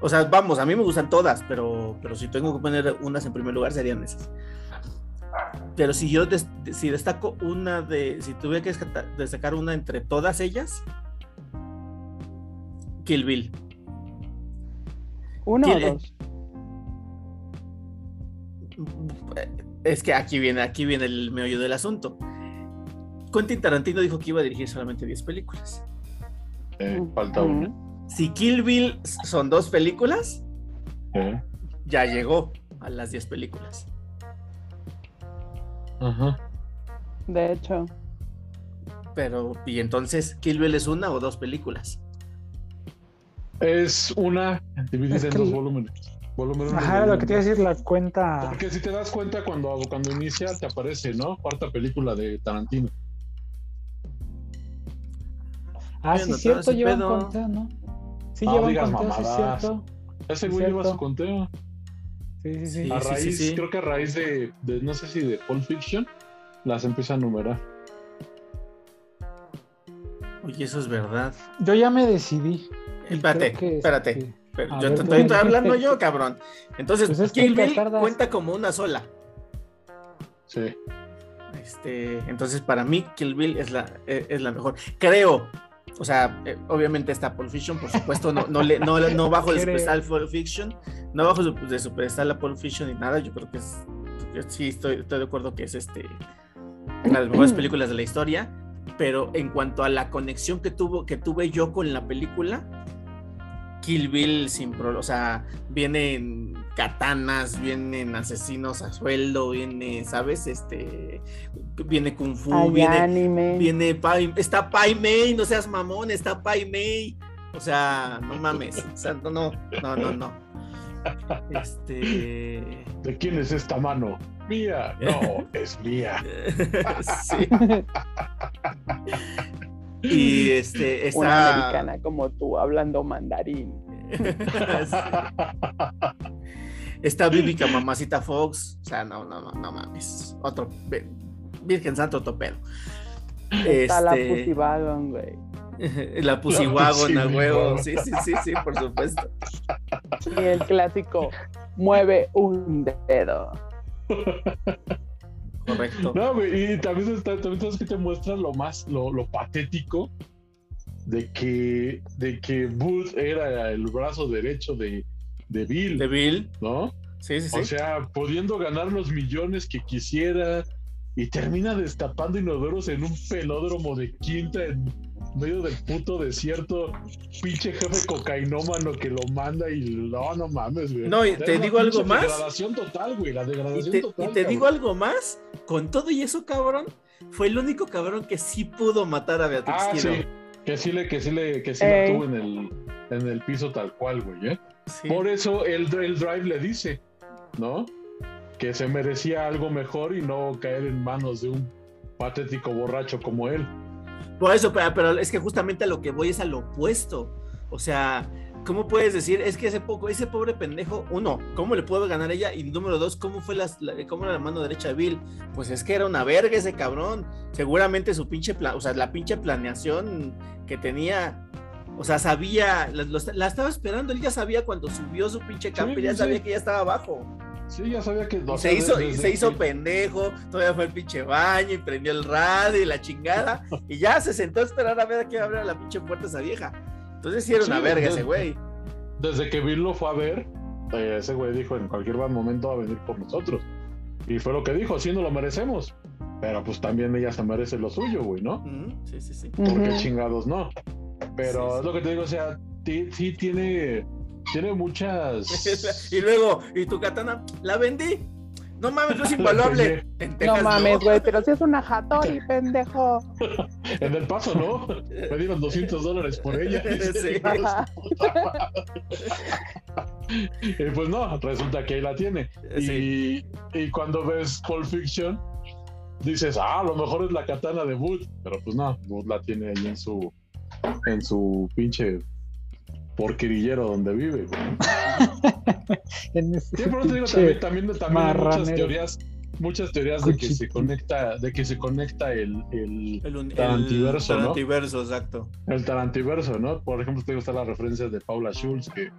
O sea, vamos, a mí me gustan todas, pero si tengo que poner unas en primer lugar serían esas. Pero si yo si destaco una de... si tuviera que destacar una entre todas ellas, Kill Bill. ¿Uno o dos? Es que aquí viene el meollo del asunto. Quentin Tarantino dijo que iba a dirigir solamente 10 películas. Falta una. Si Kill Bill son 2 películas, ya llegó a las 10 películas. Ajá. De hecho. Pero, ¿y entonces Kill Bill es una o 2 películas? Es una, dividida en 2 volúmenes. Ajá, lo que te iba a decir, la cuenta. Porque si te das cuenta, cuando inicia te aparece, ¿no? Cuarta película de Tarantino. Ah, sí, cierto, lleva un conteo, ¿no? Sí, lleva un conteo, sí, cierto. Ese güey lleva su conteo. Sí. A raíz, creo que a raíz de no sé si de Pulp Fiction, las empieza a numerar. Oye, eso es verdad. Yo ya me decidí. Espérate. Pero yo ver, estoy hablando yo, cabrón. Entonces, pues Kill Bill cuenta como una sola. Sí. Entonces, para mí, Kill Bill es la mejor. Creo. O sea, obviamente está Pulp Fiction, por supuesto. No bajo de su pedestal Pulp Fiction. No bajo de su pedestal la Pulp Fiction ni nada. Yo creo que es. Yo sí estoy de acuerdo que es una de las mejores películas de la historia. pero en cuanto a la conexión que tuve yo con la película, Kill Bill o sea, vienen katanas, vienen asesinos a sueldo, viene, ¿sabes? Viene Kung Fu, está Pai Mei, no seas mamón, está Pai Mei. O sea, no mames, o sea, no. ¿De quién es esta mano? Mía, no, es mía. Sí. Y esa... Una americana como tú, hablando mandarín. Sí. Esta bíblica mamacita Fox. O sea, no mames. Otro, virgen santo, otro pedo. Está la Pussy Wagon, güey. La Pussy Wagon, a huevo. Sí, por supuesto. Y el clásico, mueve un dedo. Correcto. No, y también sabes que te muestran lo patético de que Butch era el brazo derecho de Bill. De Bill, ¿no? Sí. O sea, pudiendo ganar los millones que quisiera y termina destapando inodoros en un pelódromo de Quinta en medio del puto desierto, pinche jefe cocainómano que lo manda y no mames, güey. No, y te digo algo más. Degradación total, güey, la degradación total. Y te digo algo más, con todo y eso, cabrón, fue el único cabrón que sí pudo matar a Beatrix Kiddo. Sí, que sí la tuvo en el piso tal cual, güey, ¿eh? Sí. Por eso el Drive le dice, ¿no? Que se merecía algo mejor y no caer en manos de un patético borracho como él. Por eso, pero es que justamente a lo que voy es al opuesto. O sea, ¿cómo puedes decir? Es que ese pobre pendejo, uno, ¿cómo le puedo ganar ella? Y número dos, ¿cómo era la mano derecha de Bill? Pues es que era una verga ese cabrón. Seguramente su pinche la pinche planeación que tenía. O sea, sabía, la estaba esperando. Él ya sabía cuando subió su pinche camper, sí, ya sabía que ya estaba abajo. Sí, ya sabía que... No, se hizo pendejo, todavía fue al pinche baño y prendió el radio y la chingada, y ya se sentó a esperar a ver a qué iba a abrir la pinche puerta esa vieja. Entonces sí era una verga ese güey. Desde que Bill lo fue a ver, ese güey dijo, en cualquier momento va a venir por nosotros. Y fue lo que dijo, sí, no lo merecemos, pero pues también ella se merece lo suyo, güey, ¿no? Mm-hmm. Sí. Porque chingados no. Pero sí. Es lo que te digo, o sea, sí tiene muchas. Y luego, ¿y tu katana? ¿La vendí? No mames, no es invaluable. No mames, güey, pero si es una Hattori, pendejo. En El Paso, ¿no? Me dieron $200 por ella. Sí. Y pues no, resulta que ahí la tiene. Sí. Y cuando ves Pulp Fiction, dices, a lo mejor es la katana de Butch. Pero pues no, Butch la tiene ahí en su pinche... porquerillero donde vive, güey. Sí, pero te digo, también hay muchas teorías de que se conecta, el Tarantiverso, ¿no? Exacto. El Tarantiverso, ¿no? Por ejemplo, te digo, está la referencia de Paula Schultz, que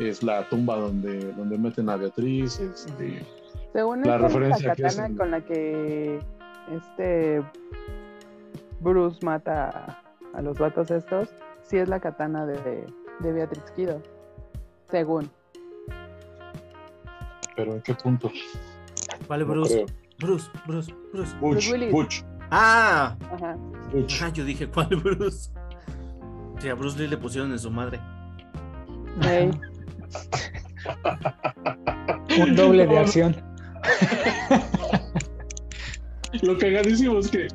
es la tumba donde meten a Beatriz, según la referencia que es con la que Bruce mata a los vatos estos. Sí es la katana de Beatrix Kiddo, según. ¿Pero en qué punto? Vale, no, Bruce. Butch. Ah. Ajá. Butch. Ah, yo dije, ¿cuál Bruce? Sí, a Bruce Lee le pusieron en su madre. Hey. Un doble de acción. Lo cagadísimo es que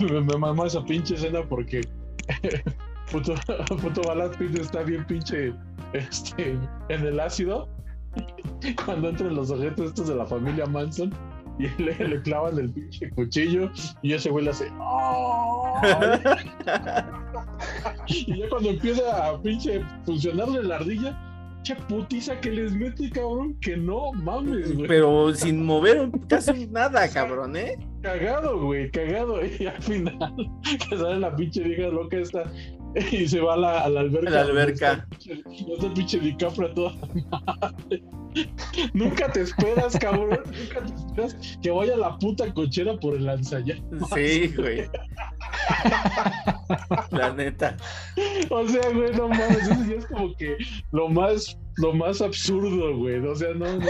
me mamó esa pinche escena porque... Puto Brad Pitt está bien pinche en el ácido cuando entran los objetos estos de la familia Manson y le clavan el pinche cuchillo y ese güey le hace ¡oh! Y ya cuando empieza a pinche funcionarle la ardilla, che putiza que les mete, cabrón, que no mames, güey. Pero sin mover casi nada, cabrón, ¿eh? Cagado, y al final que sale la pinche vieja loca esta y se va a la alberca. Esta pinche DiCaprio toda madre. Nunca te esperas, cabrón, que vaya la puta cochera por el lanzallamas. Sí, güey. La neta. O sea, güey, no mames, eso ya es como que lo más absurdo, güey. O sea, no mames.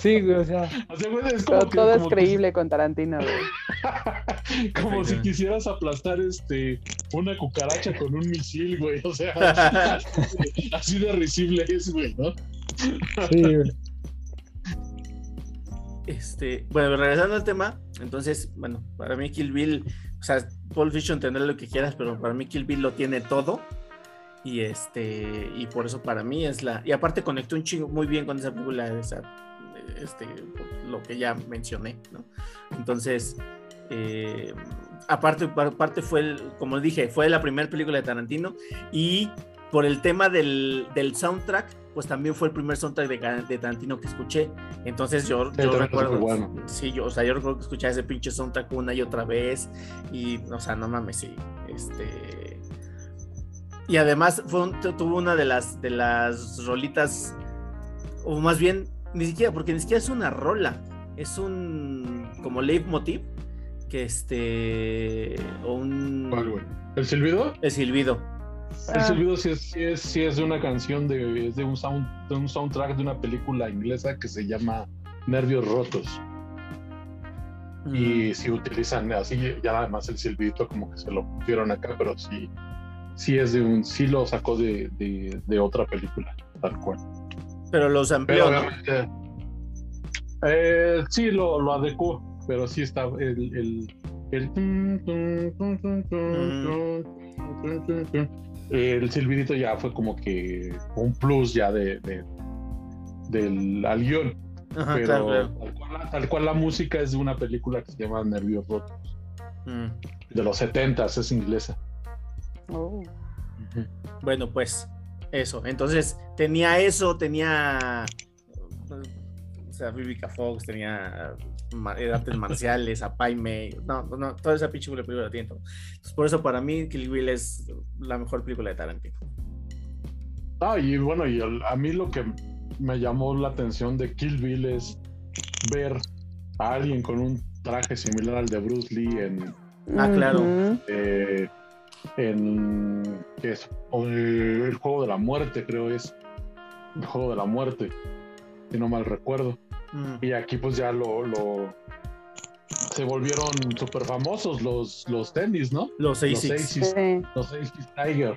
Sí, güey, o sea. O sea, güey, es como todo es creíble con Tarantino, güey. Como si quisieras aplastar una cucaracha con un misil, güey. O sea, así de risible es, güey, ¿no? Sí, güey. Bueno, regresando al tema, entonces, bueno, para mí Kill Bill, o sea, Pulp Fiction tendrá lo que quieras, pero para mí Kill Bill lo tiene todo. Y y por eso para mí es la... Y aparte conectó un chingo muy bien con esa película, lo que ya mencioné, ¿no? Entonces, aparte fue, como dije, fue la primera película de Tarantino, y por el tema del soundtrack, pues también fue el primer soundtrack de Tarantino que escuché. Entonces yo recuerdo, bueno. Sí, yo recuerdo que escuchaba ese pinche soundtrack una y otra vez, y, o sea, no mames, sí, y además tuvo una de las rolitas, o más bien, ni siquiera es una rola, es un como leitmotiv, que o un... ¿Cuál, güey? ¿El silbido? El silbido. El silbido sí es de una canción, de un soundtrack de una película inglesa que se llama Nervios Rotos. Y si utilizan así, ya además el silbidito como que se lo pusieron acá, pero sí lo sacó de otra película, tal cual. Pero los amplió. Pero, sí, lo adecuó, pero sí está el silbidito ya fue como que un plus ya del al guión. Ajá, pero claro. Tal cual la música es de una película que se llama Nervios Rotos, de los 70s, es inglesa. Oh. Bueno, pues eso, entonces tenía o sea, Vivica Fox, tenía artes marciales, a Pai Mei, no, toda esa pinche película la tiene todo. Entonces, por eso para mí Kill Bill es la mejor película de Tarantino. Y bueno, a mí lo que me llamó la atención de Kill Bill es ver a alguien con un traje similar al de Bruce Lee en... claro. En ¿qué es? El juego de la muerte, creo es el juego de la muerte, si no mal recuerdo. Y aquí pues ya lo se volvieron super famosos los tenis, ¿no? Los Asics, los Asics Tiger.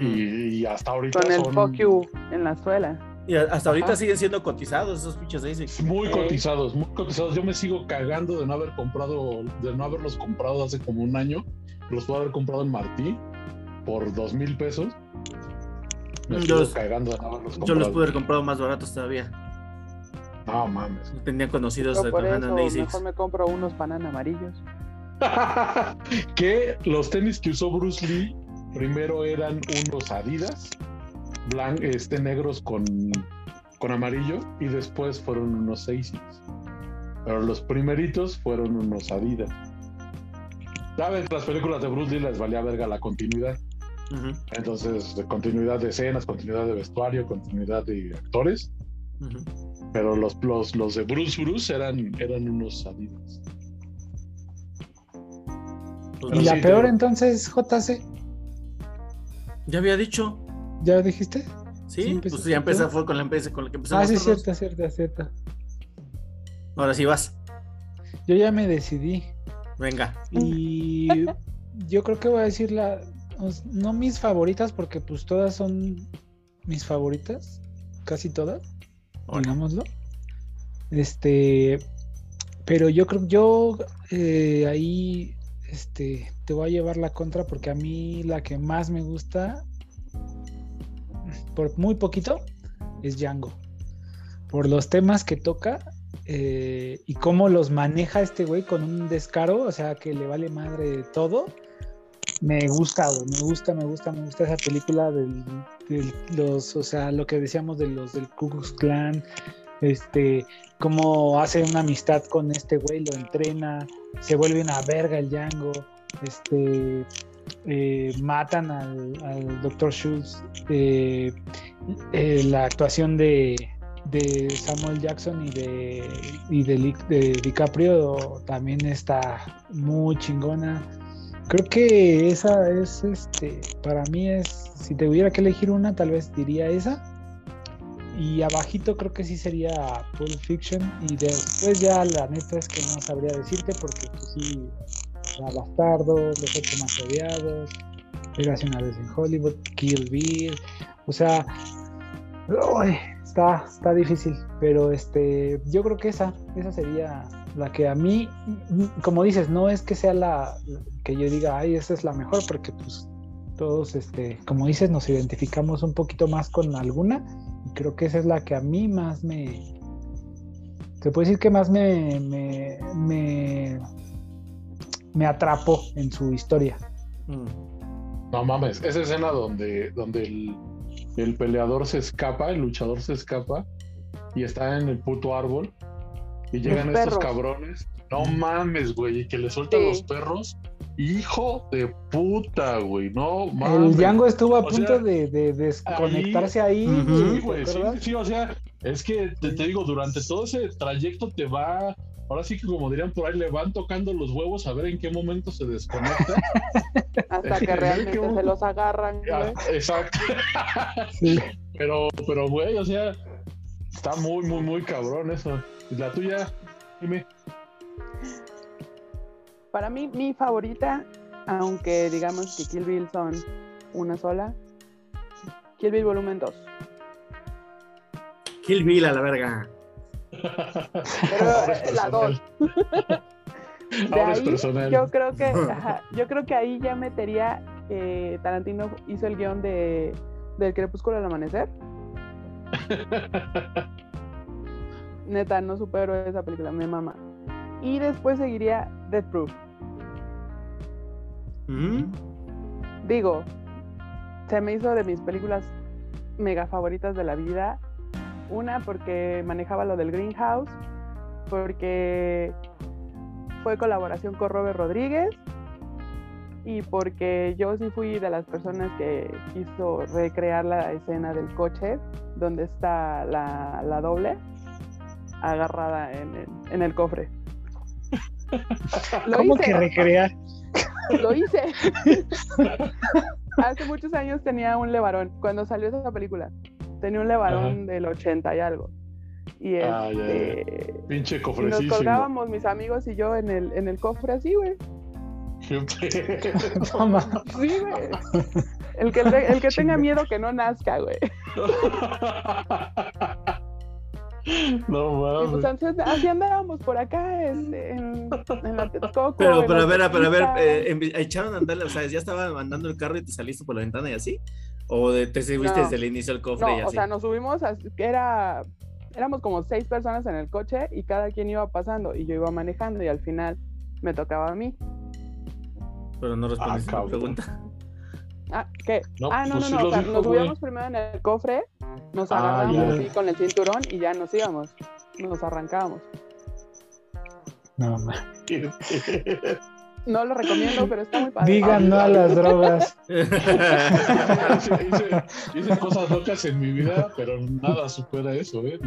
Y hasta ahorita con el fuck you en la suela. Y hasta ahorita siguen siendo cotizados esos pinches Asics. Muy cotizados. Yo me sigo cagando de no haber comprado, de no haberlos comprado hace como un año. Los puedo haber comprado en Martí por 2,000 pesos. Me sigo cagando de no haberlos comprado. Yo los pude haber comprado más baratos todavía. No mames. Tenía conocidos de Asics. Mejor me compro unos Banana amarillos. Que los tenis que usó Bruce Lee primero eran unos Adidas negros con amarillo, y después fueron unos Asics, pero los primeritos fueron unos Adidas. ¿Sabes? Las películas de Bruce Lee les valía verga la continuidad. Entonces, continuidad de escenas, continuidad de vestuario, continuidad de actores. Pero los de Bruce eran unos Adidas. Pero ¿y la peor entonces, JC? Ya había dicho. ¿Ya dijiste? Sí, pues ya empezó, fue con la que empezamos. Sí, cierta. Ahora sí vas. Yo ya me decidí. Venga. Y yo creo que voy a decir no mis favoritas, porque pues todas son mis favoritas, casi todas, digámoslo. Pero yo creo, ahí te voy a llevar la contra, porque a mí la que más me gusta, por muy poquito, es Django, por los temas que toca, y cómo los maneja este güey con un descaro, o sea, que le vale madre todo. Me gusta esa película o sea, lo que decíamos de los del Ku Klux Klan, cómo hace una amistad con este güey, lo entrena, se vuelve una verga el Django, matan al Dr. Schultz, la actuación de Samuel Jackson y de DiCaprio también está muy chingona. Creo que esa es, para mí es, si te hubiera que elegir una, tal vez diría esa. Y abajito creo que sí sería Pulp Fiction. Y después ya la neta es que no sabría decirte, porque pues sí, Bastardo, Los Ocho Más Odiados, Érase una vez en Hollywood, Kill Bill, o sea, uy, está difícil, pero yo creo que esa sería la que a mí, como dices, no es que sea la que yo diga, ay, esa es la mejor, porque pues todos, como dices, nos identificamos un poquito más con alguna, y creo que esa es la que a mí más te puedo decir que más me atrapó en su historia. No mames, esa escena donde el peleador se escapa, el luchador se escapa y está en el puto árbol y llegan estos cabrones, no mames, güey, y que le sueltan los perros, hijo de puta, güey, no mames. El Django estuvo a punto de desconectarse ahí. Sí, güey, sí, o sea, es que te digo, durante todo ese trayecto te va... Ahora sí que, como dirían por ahí, le van tocando los huevos a ver en qué momento se desconecta. Hasta que realmente se los agarran, güey. Exacto. Sí. Pero, güey, o sea, está muy, muy, muy cabrón eso. La tuya, dime. Para mí, mi favorita, aunque digamos que Kill Bill son una sola, Kill Bill volumen 2. Kill Bill a la verga. Pero la dos. Ahora es personal. Yo creo que ahí ya metería que Tarantino hizo el guión del Crepúsculo al Amanecer. Neta, no supero esa película, me mama. Y después seguiría Death Proof. Digo, se me hizo de mis películas mega favoritas de la vida. Una, porque manejaba lo del Greenhouse, porque fue colaboración con Robert Rodríguez y porque yo sí fui de las personas que quiso recrear la escena del coche donde está la doble agarrada en el cofre. ¿Cómo que recrear? Lo hice. Hace muchos años tenía un LeBarón, cuando salió esa película. Tenía un LeBarón del 80 y algo. Y pinche cofrecísimo. Y nos colgábamos mis amigos y yo en el cofre así, güey. Sí, güey. El que tenga miedo que no nazca, güey. No mames. Pues así andábamos por acá en la Texcoco. Pero a ver, echaron a andar, o sea, ya estaban mandando el carro y te saliste por la ventana y así. ¿O te subiste desde el inicio del cofre y así? No, o sea, nos subimos, éramos como 6 personas en el coche y cada quien iba pasando y yo iba manejando y al final me tocaba a mí. Pero no respondiste a la pregunta. ¿Qué? No, o sea, nos subíamos primero en el cofre, nos agarramos así con el cinturón y ya nos íbamos, nos arrancábamos. No, no lo recomiendo, pero está muy padre. Digan no a las drogas. Hice cosas locas en mi vida, pero nada supera eso, ¿eh?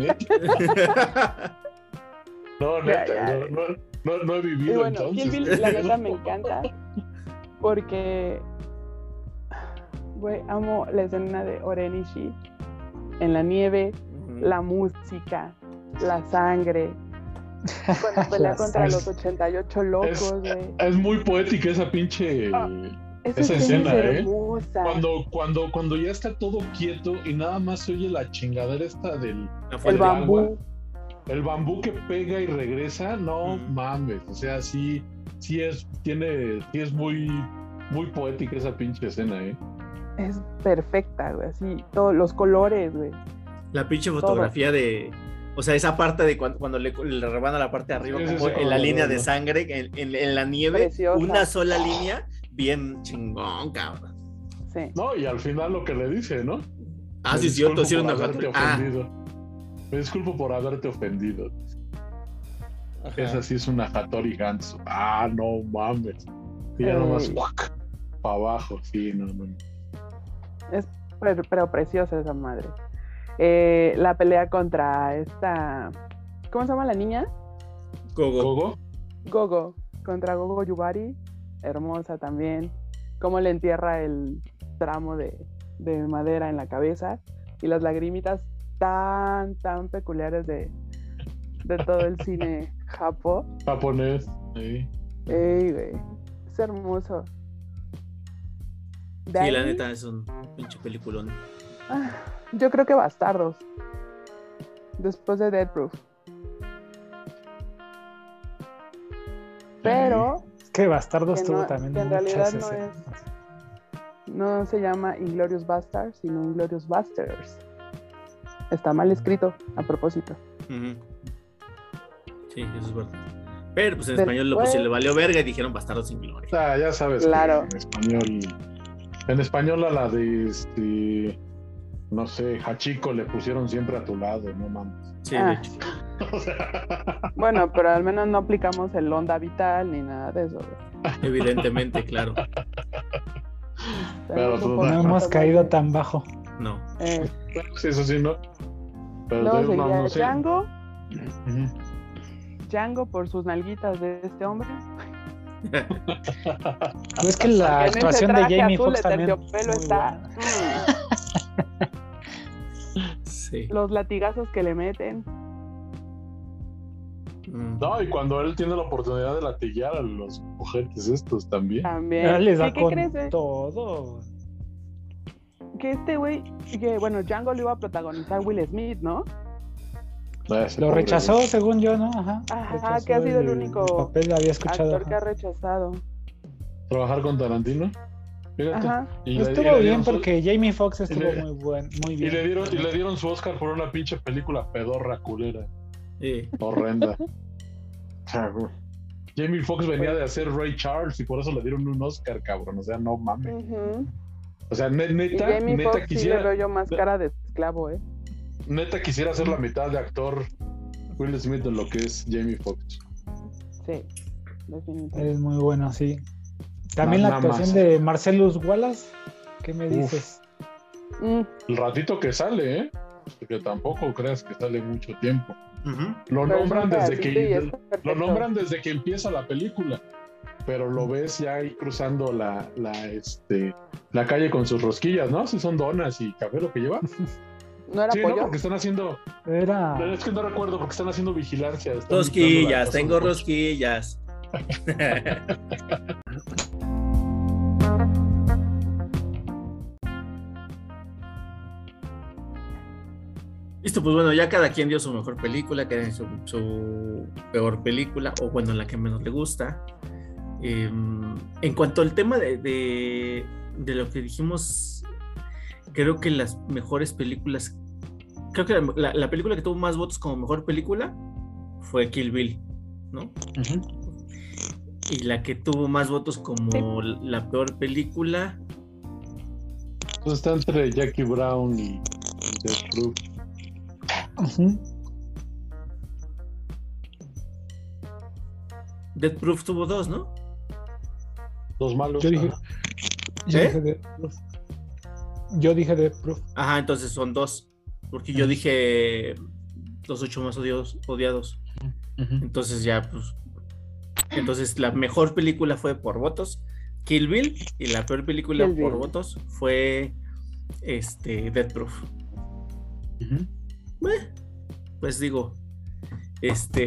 No, neta, no he vivido. Y bueno, entonces. Kill Bill, la neta, me encanta porque, güey, amo la escena de O-Ren Ishii en la nieve, la música, la sangre. Cuando pelea contra los 88 locos, güey. Es muy poética esa pinche esa escena, hermosa. Cuando ya está todo quieto y nada más se oye la chingadera esta del bambú. Agua. El bambú que pega y regresa, no mames. O sea, sí es muy, muy poética esa pinche escena, Es perfecta, güey, así, todos los colores, güey. La pinche fotografía o sea, esa parte de cuando le rebana la parte de arriba, como en la línea de sangre, en la nieve, preciosa. Una sola línea, bien chingón, cabrón. Sí. No, y al final lo que le dice, ¿no? Ah, sí, cierto, sí, una parte. Me disculpo por haberte ofendido. Ajá. Esa sí es una Hattori Hanzo. Ah, no mames. Y ya nomás, ¡guac! Para abajo, sí, no. Es pero preciosa esa madre. La pelea contra esta... ¿Cómo se llama la niña? Gogo. Contra Gogo Yubari. Hermosa también. Cómo le entierra el tramo de madera en la cabeza. Y las lagrimitas tan, tan peculiares de todo el cine japonés. Sí. Ey, güey, es hermoso. Sí, ahí, la neta es un pinche peliculón. Yo creo que Bastardos. Después de Death Proof. Pero es que Bastardos que no, tuvo también en muchas escenas. No se llama Inglourious Basterds, sino Inglourious Basterds. Está mal escrito, a propósito. Uh-huh. Sí, eso es verdad. Pero pues en español lo pusieron, le valió verga y dijeron Bastardos sin Gloria. Ah, ya sabes. Claro. En español a la de no sé, Hachiko le pusieron Siempre a tu lado, no mames. Sí, de hecho. O sea... Bueno, pero al menos no aplicamos el Onda Vital ni nada de eso. Evidentemente, claro. Pero no hemos caído tan bajo. No. Eso sí, no. Pero no sé. Django. Django por sus nalguitas de este hombre. No, es que la actuación de Jamie Foxx también. El pelo está. Sí. Los latigazos que le meten. No, y cuando él tiene la oportunidad de latiguear a los ojetes estos también. Él les da con todo. Que este güey, bueno, Django lo iba a protagonizar Will Smith, ¿no? Lo rechazó, según yo, ¿no? Ajá, que ha sido el único papel, había escuchado, actor que ha rechazado. ¿Trabajar con Tarantino? Fíjate. Ajá. Estuvo bien porque Jamie Foxx estuvo muy bien. Y le dieron su Oscar por una pinche película pedorra, culera. Sí. Horrenda. Jamie Foxx venía de hacer Ray Charles y por eso le dieron un Oscar, cabrón. O sea, no mames. Uh-huh. O sea, neta quisiera. Sí le veo yo más cara de esclavo, ¿eh? Neta quisiera ser la mitad de actor Will Smith en lo que es Jamie Foxx. Sí, definitivamente. Es muy bueno, sí. También la actuación de Marcellus Wallace. ¿Qué me dices? El ratito que sale, ¿eh? Porque tampoco creas que sale mucho tiempo. Uh-huh. Lo nombran desde que empieza la película, pero lo ves ya ahí cruzando la calle con sus rosquillas, ¿no? Si son donas y café lo que lleva. No era pollo. No, porque están haciendo. Es que no recuerdo porque están haciendo vigilancia. Rosquillas, tengo rosquillas. Listo, pues bueno, ya cada quien dio su mejor película, cada quien su peor película, o bueno, la que menos le gusta. En cuanto al tema de lo que dijimos, creo que las mejores películas, creo que la película que tuvo más votos como mejor película fue Kill Bill, ¿no? Uh-huh. Y la que tuvo más votos como la peor película... Pues está entre Jackie Brown y Death Proof. Uh-huh. Death Proof tuvo 2, ¿no? 2 malos. Yo dije Death Proof. Ajá, entonces son 2. Porque yo dije los 8 más odiados. Uh-huh. Entonces ya, pues. Entonces la mejor película fue por votos Kill Bill. Y la peor película por votos fue Death Proof. Uh-huh. Pues digo,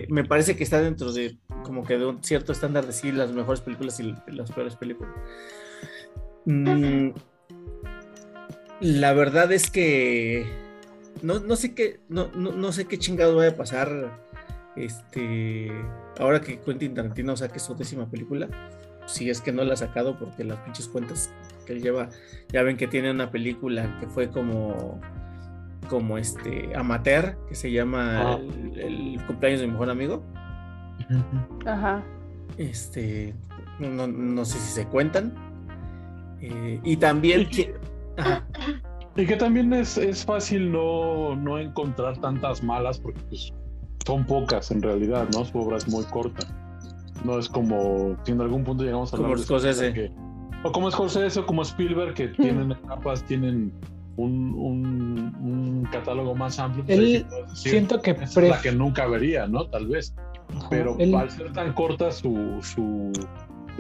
me parece que está dentro de como que de un cierto estándar de sí las mejores películas y las peores películas. La verdad es que no sé qué chingado vaya a pasar ahora que Quentin Tarantino saque su 10ª película, si es que no la ha sacado, porque las pinches cuentas que él lleva, ya ven que tiene una película que fue como amateur, que se llama el cumpleaños de mi mejor amigo. Ajá. No sé si se cuentan. Y también que también es fácil no encontrar tantas malas, porque pues son pocas en realidad, ¿no? Su obra es muy corta. No es como si en algún punto llegamos a hablar de Scorsese. O como Scorsese o como Spielberg, que tienen etapas, tienen un catálogo más amplio. Él, siento que es la que nunca vería, ¿no? Tal vez. Pero al ser tan corta su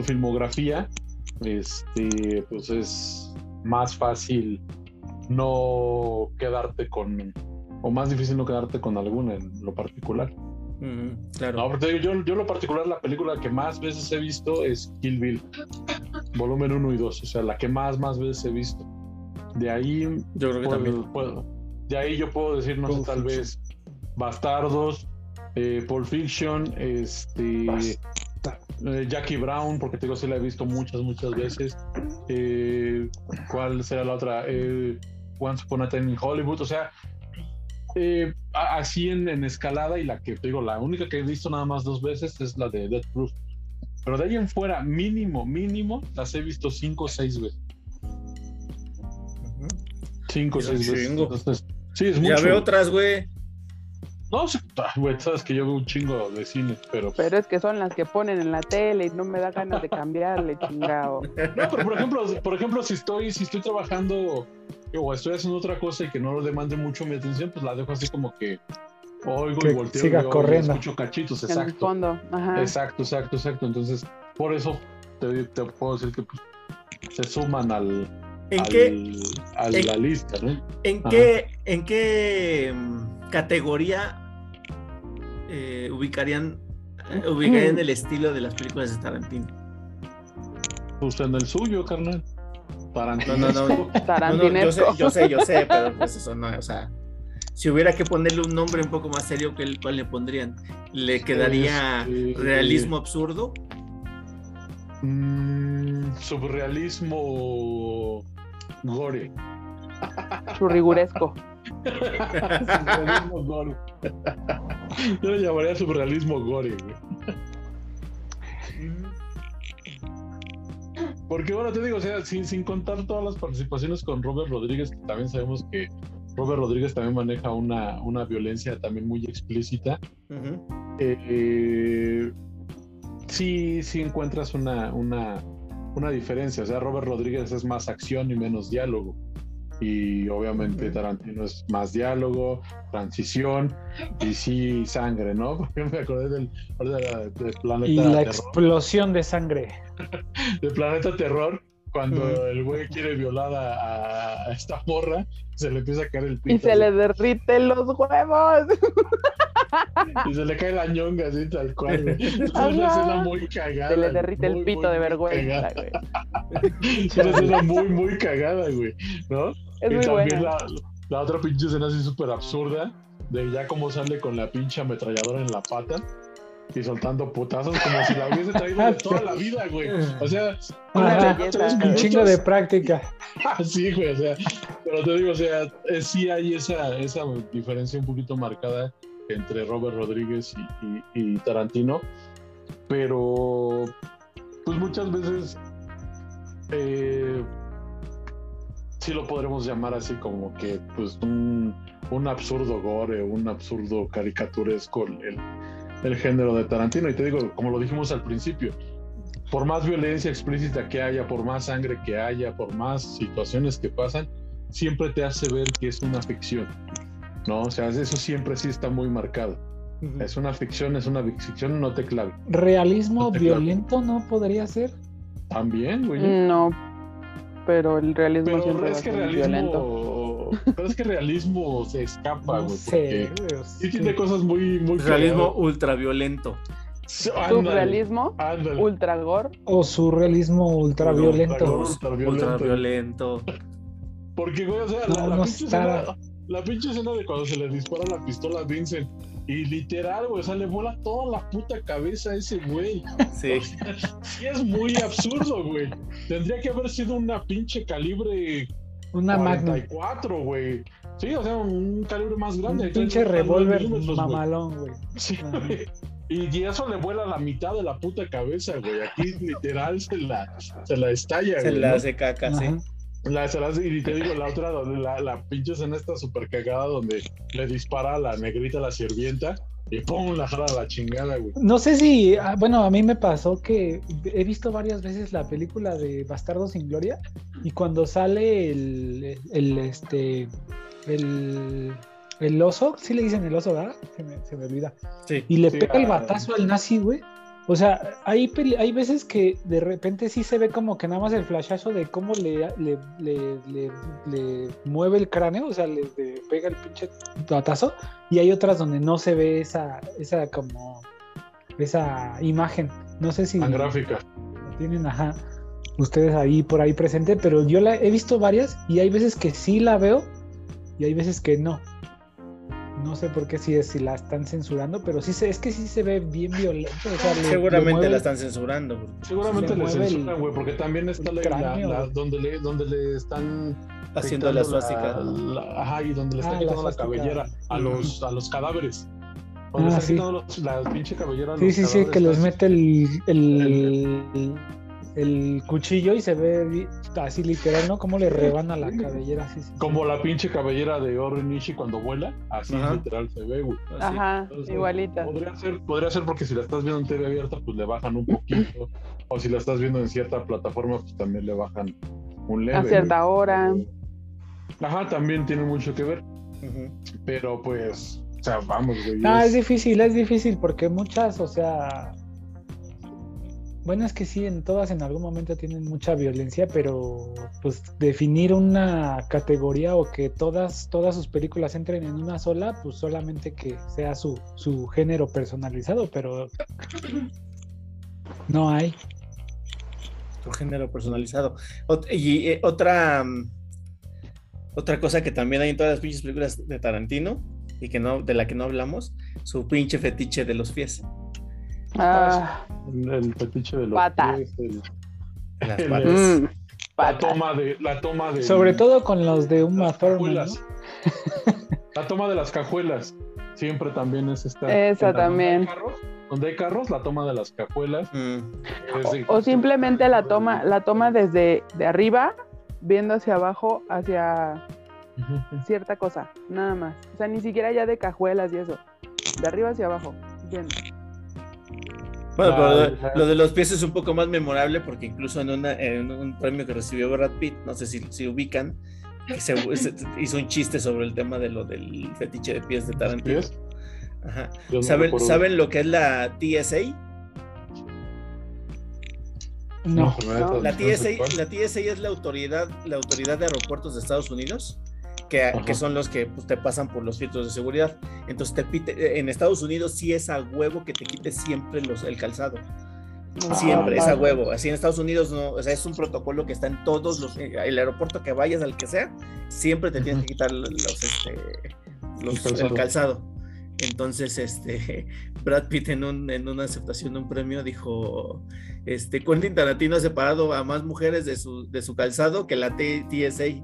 filmografía, pues es más fácil no quedarte con o más difícil no quedarte con alguna en lo particular. Claro. No, porque yo en lo particular, la película que más veces he visto es Kill Bill, volumen 1 y 2, o sea, la que más veces he visto. De ahí yo creo que yo puedo decir, no sé, tal vez Bastardos, Pulp Fiction, Jackie Brown, porque te digo, sí la he visto muchas veces. ¿Cuál será la otra? Once Upon a Time Hollywood, o sea, así en escalada, y la que te digo, la única que he visto nada más 2 veces es la de Death Proof. Pero de ahí en fuera, mínimo, las he visto 5 o 6 veces. 5 o 6 veces. Entonces, sí, es mucho. Ya veo otras, güey. No, güey, sabes que yo veo un chingo de cine, pero... Pero es que son las que ponen en la tele y no me da ganas de cambiarle, chingado. No, pero por ejemplo, si estoy trabajando o estoy haciendo otra cosa y que no demande mucho mi atención, pues la dejo así como que oigo que y volteo siga y corriendo. Escucho cachitos, exacto. En el fondo, ajá. Exacto. Entonces, por eso te puedo decir que pues, se suman a la lista, ¿no? ¿En qué categoría ubicarían el estilo de las películas de Tarantino? Pues en el suyo, carnal. Tarantino. No, yo sé, pero pues eso no, o sea, si hubiera que ponerle un nombre un poco más serio, que el cual le pondrían, ¿le quedaría realismo absurdo? Subrealismo gore. Surriguresco. Surrealismo gore. Yo le llamaría surrealismo gore, güey. Porque bueno, te digo, o sea, sin contar todas las participaciones con Robert Rodríguez, que también sabemos que Robert Rodríguez también maneja una violencia también muy explícita. Uh-huh. Sí encuentras una diferencia, o sea, Robert Rodríguez es más acción y menos diálogo, y obviamente Tarantino es más diálogo, transición y sí sangre, ¿no? Porque me acordé del Planeta Terror. Y la explosión de sangre. De Planeta Terror, cuando el güey quiere violar a esta morra, se le empieza a caer el pito. Y se le derriten los huevos. Y se le cae la ñonga así tal cual, güey. Es una escena muy cagada. Se le derrite el pito de vergüenza, güey. Es una escena muy cagada, güey, ¿no? Es muy también buena. La otra pinche escena así súper absurda, de ya como sale con la pinche ametralladora en la pata y soltando putazos como si la hubiese traído de toda la vida, güey. O sea, un chingo de práctica. Sí, güey, o sea, pero te digo, o sea, sí hay esa diferencia un poquito marcada entre Robert Rodríguez y Tarantino, pero pues muchas veces sí lo podremos llamar así como que pues un absurdo gore, un absurdo caricaturesco el género de Tarantino. Y te digo, como lo dijimos al principio, por más violencia explícita que haya, por más sangre que haya, por más situaciones que pasan, siempre te hace ver que es una ficción, ¿no? O sea, eso siempre sí está muy marcado. Uh-huh. Es una ficción, no te clave. ¿Realismo no te violento clave. No podría ser? También, güey. No, pero el realismo siempre es que violento. Pero es que realismo se escapa, güey. Sí, tiene cosas muy realismo ultraviolento. Surrealismo, ultragor. O surrealismo ultraviolento. Ultraviolento. Porque, güey, o sea, no está... La pinche escena de cuando se le dispara la pistola a Vincent y literal, güey, o sea, le vuela toda la puta cabeza a ese güey. Sí. O sea, sí es muy absurdo, güey. Tendría que haber sido una pinche calibre 44, güey. Sí, o sea, un calibre más grande. Un pinche revólver mamalón, güey. Sí, güey. Y eso le vuela la mitad de la puta cabeza, güey. Aquí literal se la estalla, güey. Se la hace caca, sí. Y te digo, la otra, donde la pinche escena está súper cagada, donde le dispara a la negrita, la sirvienta, y ¡pum! La jala a la chingada, güey. No sé si, bueno, a mí me pasó que he visto varias veces la película de Bastardo sin Gloria, y cuando sale el oso, sí le dicen el oso, ¿verdad? Se me olvida. Sí, y le pega el batazo al nazi, güey. O sea, hay veces que de repente sí se ve como que nada más el flashazo de cómo le mueve el cráneo, o sea, le pega el pinche batazo, y hay otras donde no se ve esa imagen. No sé si... La gráfica. La tienen, ajá, ustedes ahí por ahí presente, pero yo la he visto varias y hay veces que sí la veo y hay veces que no. No sé por qué si la están censurando, pero sí se ve bien violento. O sea, seguramente la están censurando. Seguramente le censuran, güey, porque también está donde le están haciendo las básicas. Ajá, y donde le están quitando la cabellera a los cadáveres. Donde están quitando la pinche cabellera. Sí, que les mete el cuchillo y se ve así literal, ¿no? Como le rebana la cabellera. Así. Como la pinche cabellera de O-Ren Ishii cuando vuela, así. Ajá. Literal se ve, güey. Así. Ajá, entonces, igualita. Podría ser porque si la estás viendo en TV abierta, pues le bajan un poquito. O si la estás viendo en cierta plataforma, pues también le bajan un leve. A cierta hora. Ajá, también tiene mucho que ver. Uh-huh. Pero pues, o sea, vamos, güey. Ah, es difícil porque muchas, o sea... Bueno, es que sí, en todas en algún momento tienen mucha violencia, pero pues definir una categoría o que todas sus películas entren en una sola, pues solamente que sea su género personalizado, pero no hay. Tu género personalizado. Y otra cosa que también hay en todas las pinches películas de Tarantino y que no, de la que no hablamos, su pinche fetiche de los pies. Ah, el fetiche de los patas. Pies, las patas. La toma de sobre todo con los de Uma Thurman, ¿no? La toma de las cajuelas siempre también es esta. Esa también. Donde hay carros, la toma de las cajuelas. O simplemente la toma desde de arriba viendo hacia abajo hacia cierta cosa, nada más. O sea, ni siquiera ya de cajuelas y eso. De arriba hacia abajo, viendo. Bueno, pero lo de los pies es un poco más memorable porque incluso en un premio que recibió Brad Pitt, no sé si ubican, que se hizo un chiste sobre el tema de lo del fetiche de pies de Tarantino. Ajá. ¿Saben lo que es la TSA? No. La TSA es la autoridad de aeropuertos de Estados Unidos, que son los que pues, te pasan por los filtros de seguridad. Entonces en Estados Unidos sí es a huevo que te quites siempre el calzado. Siempre es a huevo. Así en Estados Unidos no, o sea, es un protocolo que está en todos el aeropuerto que vayas, al que sea, siempre te tienes que quitar el calzado. Entonces, Brad Pitt en una aceptación de un premio dijo, Quentin Tarantino ha separado a más mujeres de su calzado que la TSA.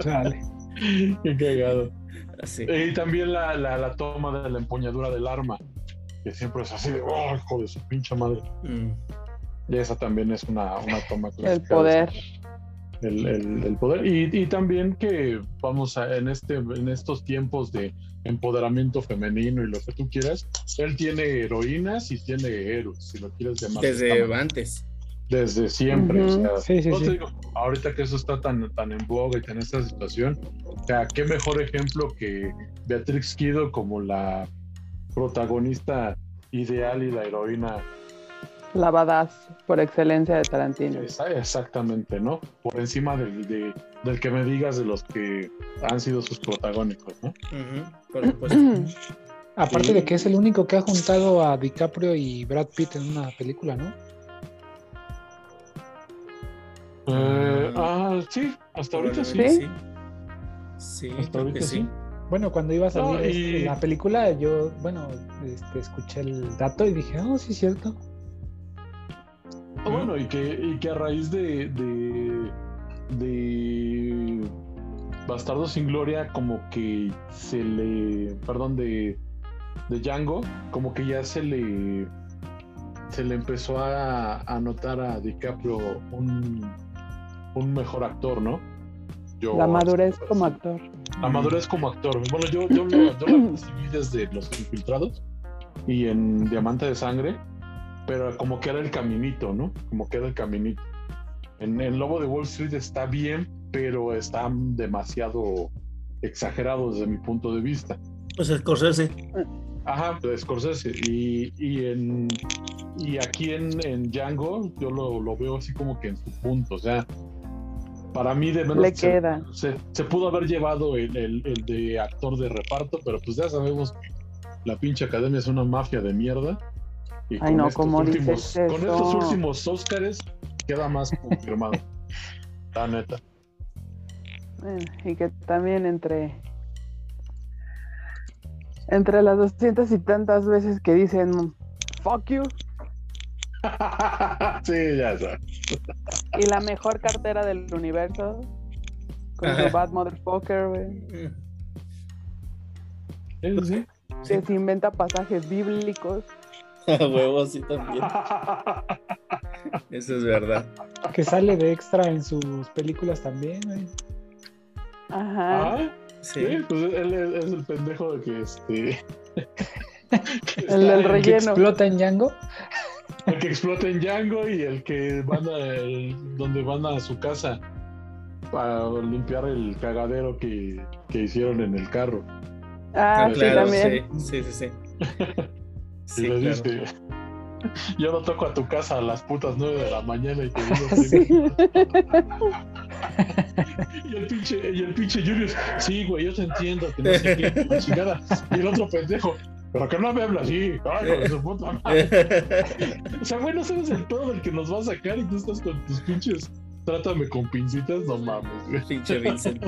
Chale. Qué cagado. Así. Y también la toma de la empuñadura del arma, que siempre es así de ¡oh, hijo de su pinche madre! Y esa también es una toma clásica. El poder. El poder. Y también que vamos en estos tiempos de empoderamiento femenino y lo que tú quieras, él tiene heroínas y tiene héroes, si lo quieres llamar. Desde antes. Desde siempre, o sea, sí. Digo, ahorita que eso está tan en boga y tan en esta situación, o sea, qué mejor ejemplo que Beatrix Kiddo como la protagonista ideal y la heroína. La badass por excelencia de Tarantino. Exactamente, ¿no? Por encima del que me digas de los que han sido sus protagónicos, ¿no? Por supuesto. Aparte de que es el único que ha juntado a DiCaprio y Brad Pitt en una película, ¿no? Sí, hasta ahorita sí. Sí, hasta ahorita sí. Bueno, cuando iba a salir la película, yo, escuché el dato y dije, sí es cierto. Bueno, y que a raíz de Bastardo sin Gloria, como que de Django, como que ya se le empezó a notar a DiCaprio un mejor actor, ¿no? La madurez como actor. Bueno, yo la percibí desde Los Infiltrados y en Diamante de Sangre, pero como que era el caminito, ¿no? Como que era el caminito. En El Lobo de Wall Street está bien, pero está demasiado exagerado desde mi punto de vista. Pues el Scorsese. Ajá, de Scorsese. Y aquí en Django yo lo veo así como que en su punto, o sea, para mí de menos se pudo haber llevado el de actor de reparto, pero pues ya sabemos que la pinche academia es una mafia de mierda. Y ay, no, como dices eso. Con estos últimos Óscares queda más confirmado. La neta. Y que también entre las 200 y tantas veces que dicen fuck you. Sí, ya sabes. Y la mejor cartera del universo con su bad motherfucker, güey. Sí. Que se inventa pasajes bíblicos. A huevo, sí también. Eso es verdad. Que sale de extra en sus películas también, güey. Ajá. ¿Ah? Sí. Sí, pues él es el pendejo de que el del relleno. El que explota en Django. El que explota en Django y el que van donde van a su casa para limpiar el cagadero que hicieron en el carro. Ah, claro, sí, también. Sí. Sí, y le dice, claro, yo no toco a tu casa a las putas 9 de la mañana y te digo primero. Sí. Y el pinche Julius, sí, güey, yo te entiendo, que no sé qué, la chingada. Y el otro pendejo, pero que no me habla así, ay, con su puta madre. O sea, güey, no sabes el todo del que nos va a sacar y tú estás con tus pinches, trátame con pincitas, no mames, güey. Pinche Vincent.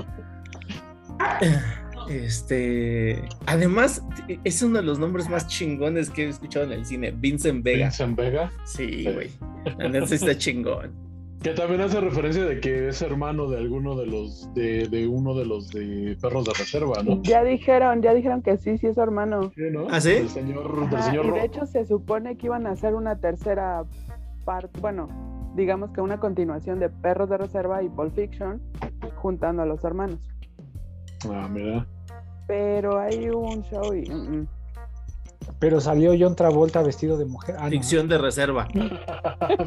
Además, es uno de los nombres más chingones que he escuchado en el cine. Vincent Vega. ¿Vincent Vega? Sí, güey. Antes está chingón. Que también hace referencia de que es hermano de alguno de los de uno de los de Perros de Reserva, ¿no? Ya dijeron que sí es su hermano. Sí, ¿no? ¿Ah, sí? Del señor y de hecho se supone que iban a hacer una tercera parte, bueno, digamos que una continuación de Perros de Reserva y Pulp Fiction, juntando a los hermanos. Ah, mira. Pero hay un show y... Pero salió John Travolta vestido de mujer. Ficción de reserva.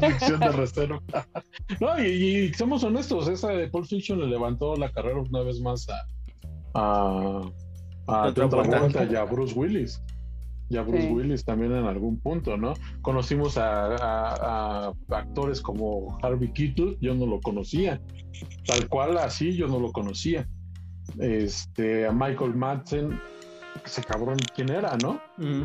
Ficción de reserva. No, y somos honestos, esa de Pulp Fiction le levantó la carrera una vez más a John Travolta y a Bruce Willis. Y a Bruce Willis también en algún punto, ¿no? Conocimos a actores como Harvey Keitel, yo no lo conocía. Tal cual así, yo no lo conocía. A Michael Madsen, ese cabrón, ¿quién era, no? Mm.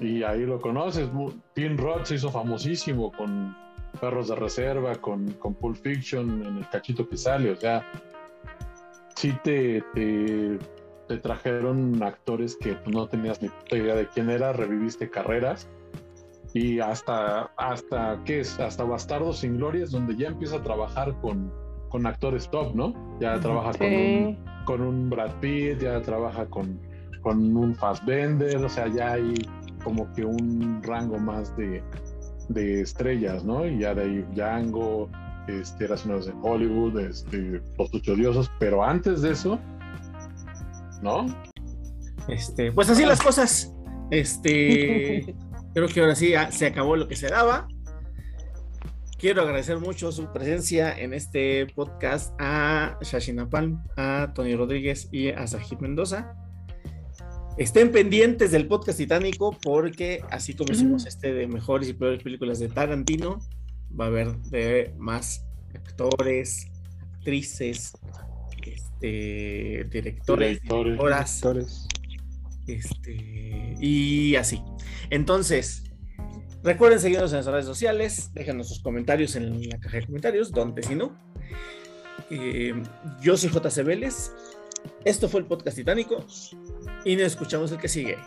Y ahí lo conoces. Tim Roth se hizo famosísimo con Perros de Reserva, con Pulp Fiction, en el cachito que sale. O sea, sí te trajeron actores que no tenías ni puta idea de quién era, reviviste carreras. Y hasta ¿qué es? Hasta Bastardo sin Gloria es donde ya empieza a trabajar con actores top, ¿no? Ya trabaja con un Brad Pitt, ya trabaja con un Fassbender, o sea, ya hay como que un rango más de estrellas, ¿no? Y ya de ahí Django, Eras una vez en Hollywood, Los Ocho Diosos, pero antes de eso, ¿no? Pues así las cosas. Creo que ahora sí se acabó lo que se daba. Quiero agradecer mucho su presencia en este podcast a Shashina Palm, a Tony Rodríguez y a Sajid Mendoza. Estén pendientes del podcast titánico porque así como hicimos de mejores y peores películas de Tarantino, va a haber de más actores, actrices, directores. Y así. Entonces... Recuerden seguirnos en las redes sociales, déjanos sus comentarios en la caja de comentarios, donde si no. Yo soy JC Vélez, esto fue el podcast titánico y nos escuchamos el que sigue.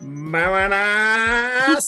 ¡Vámonos!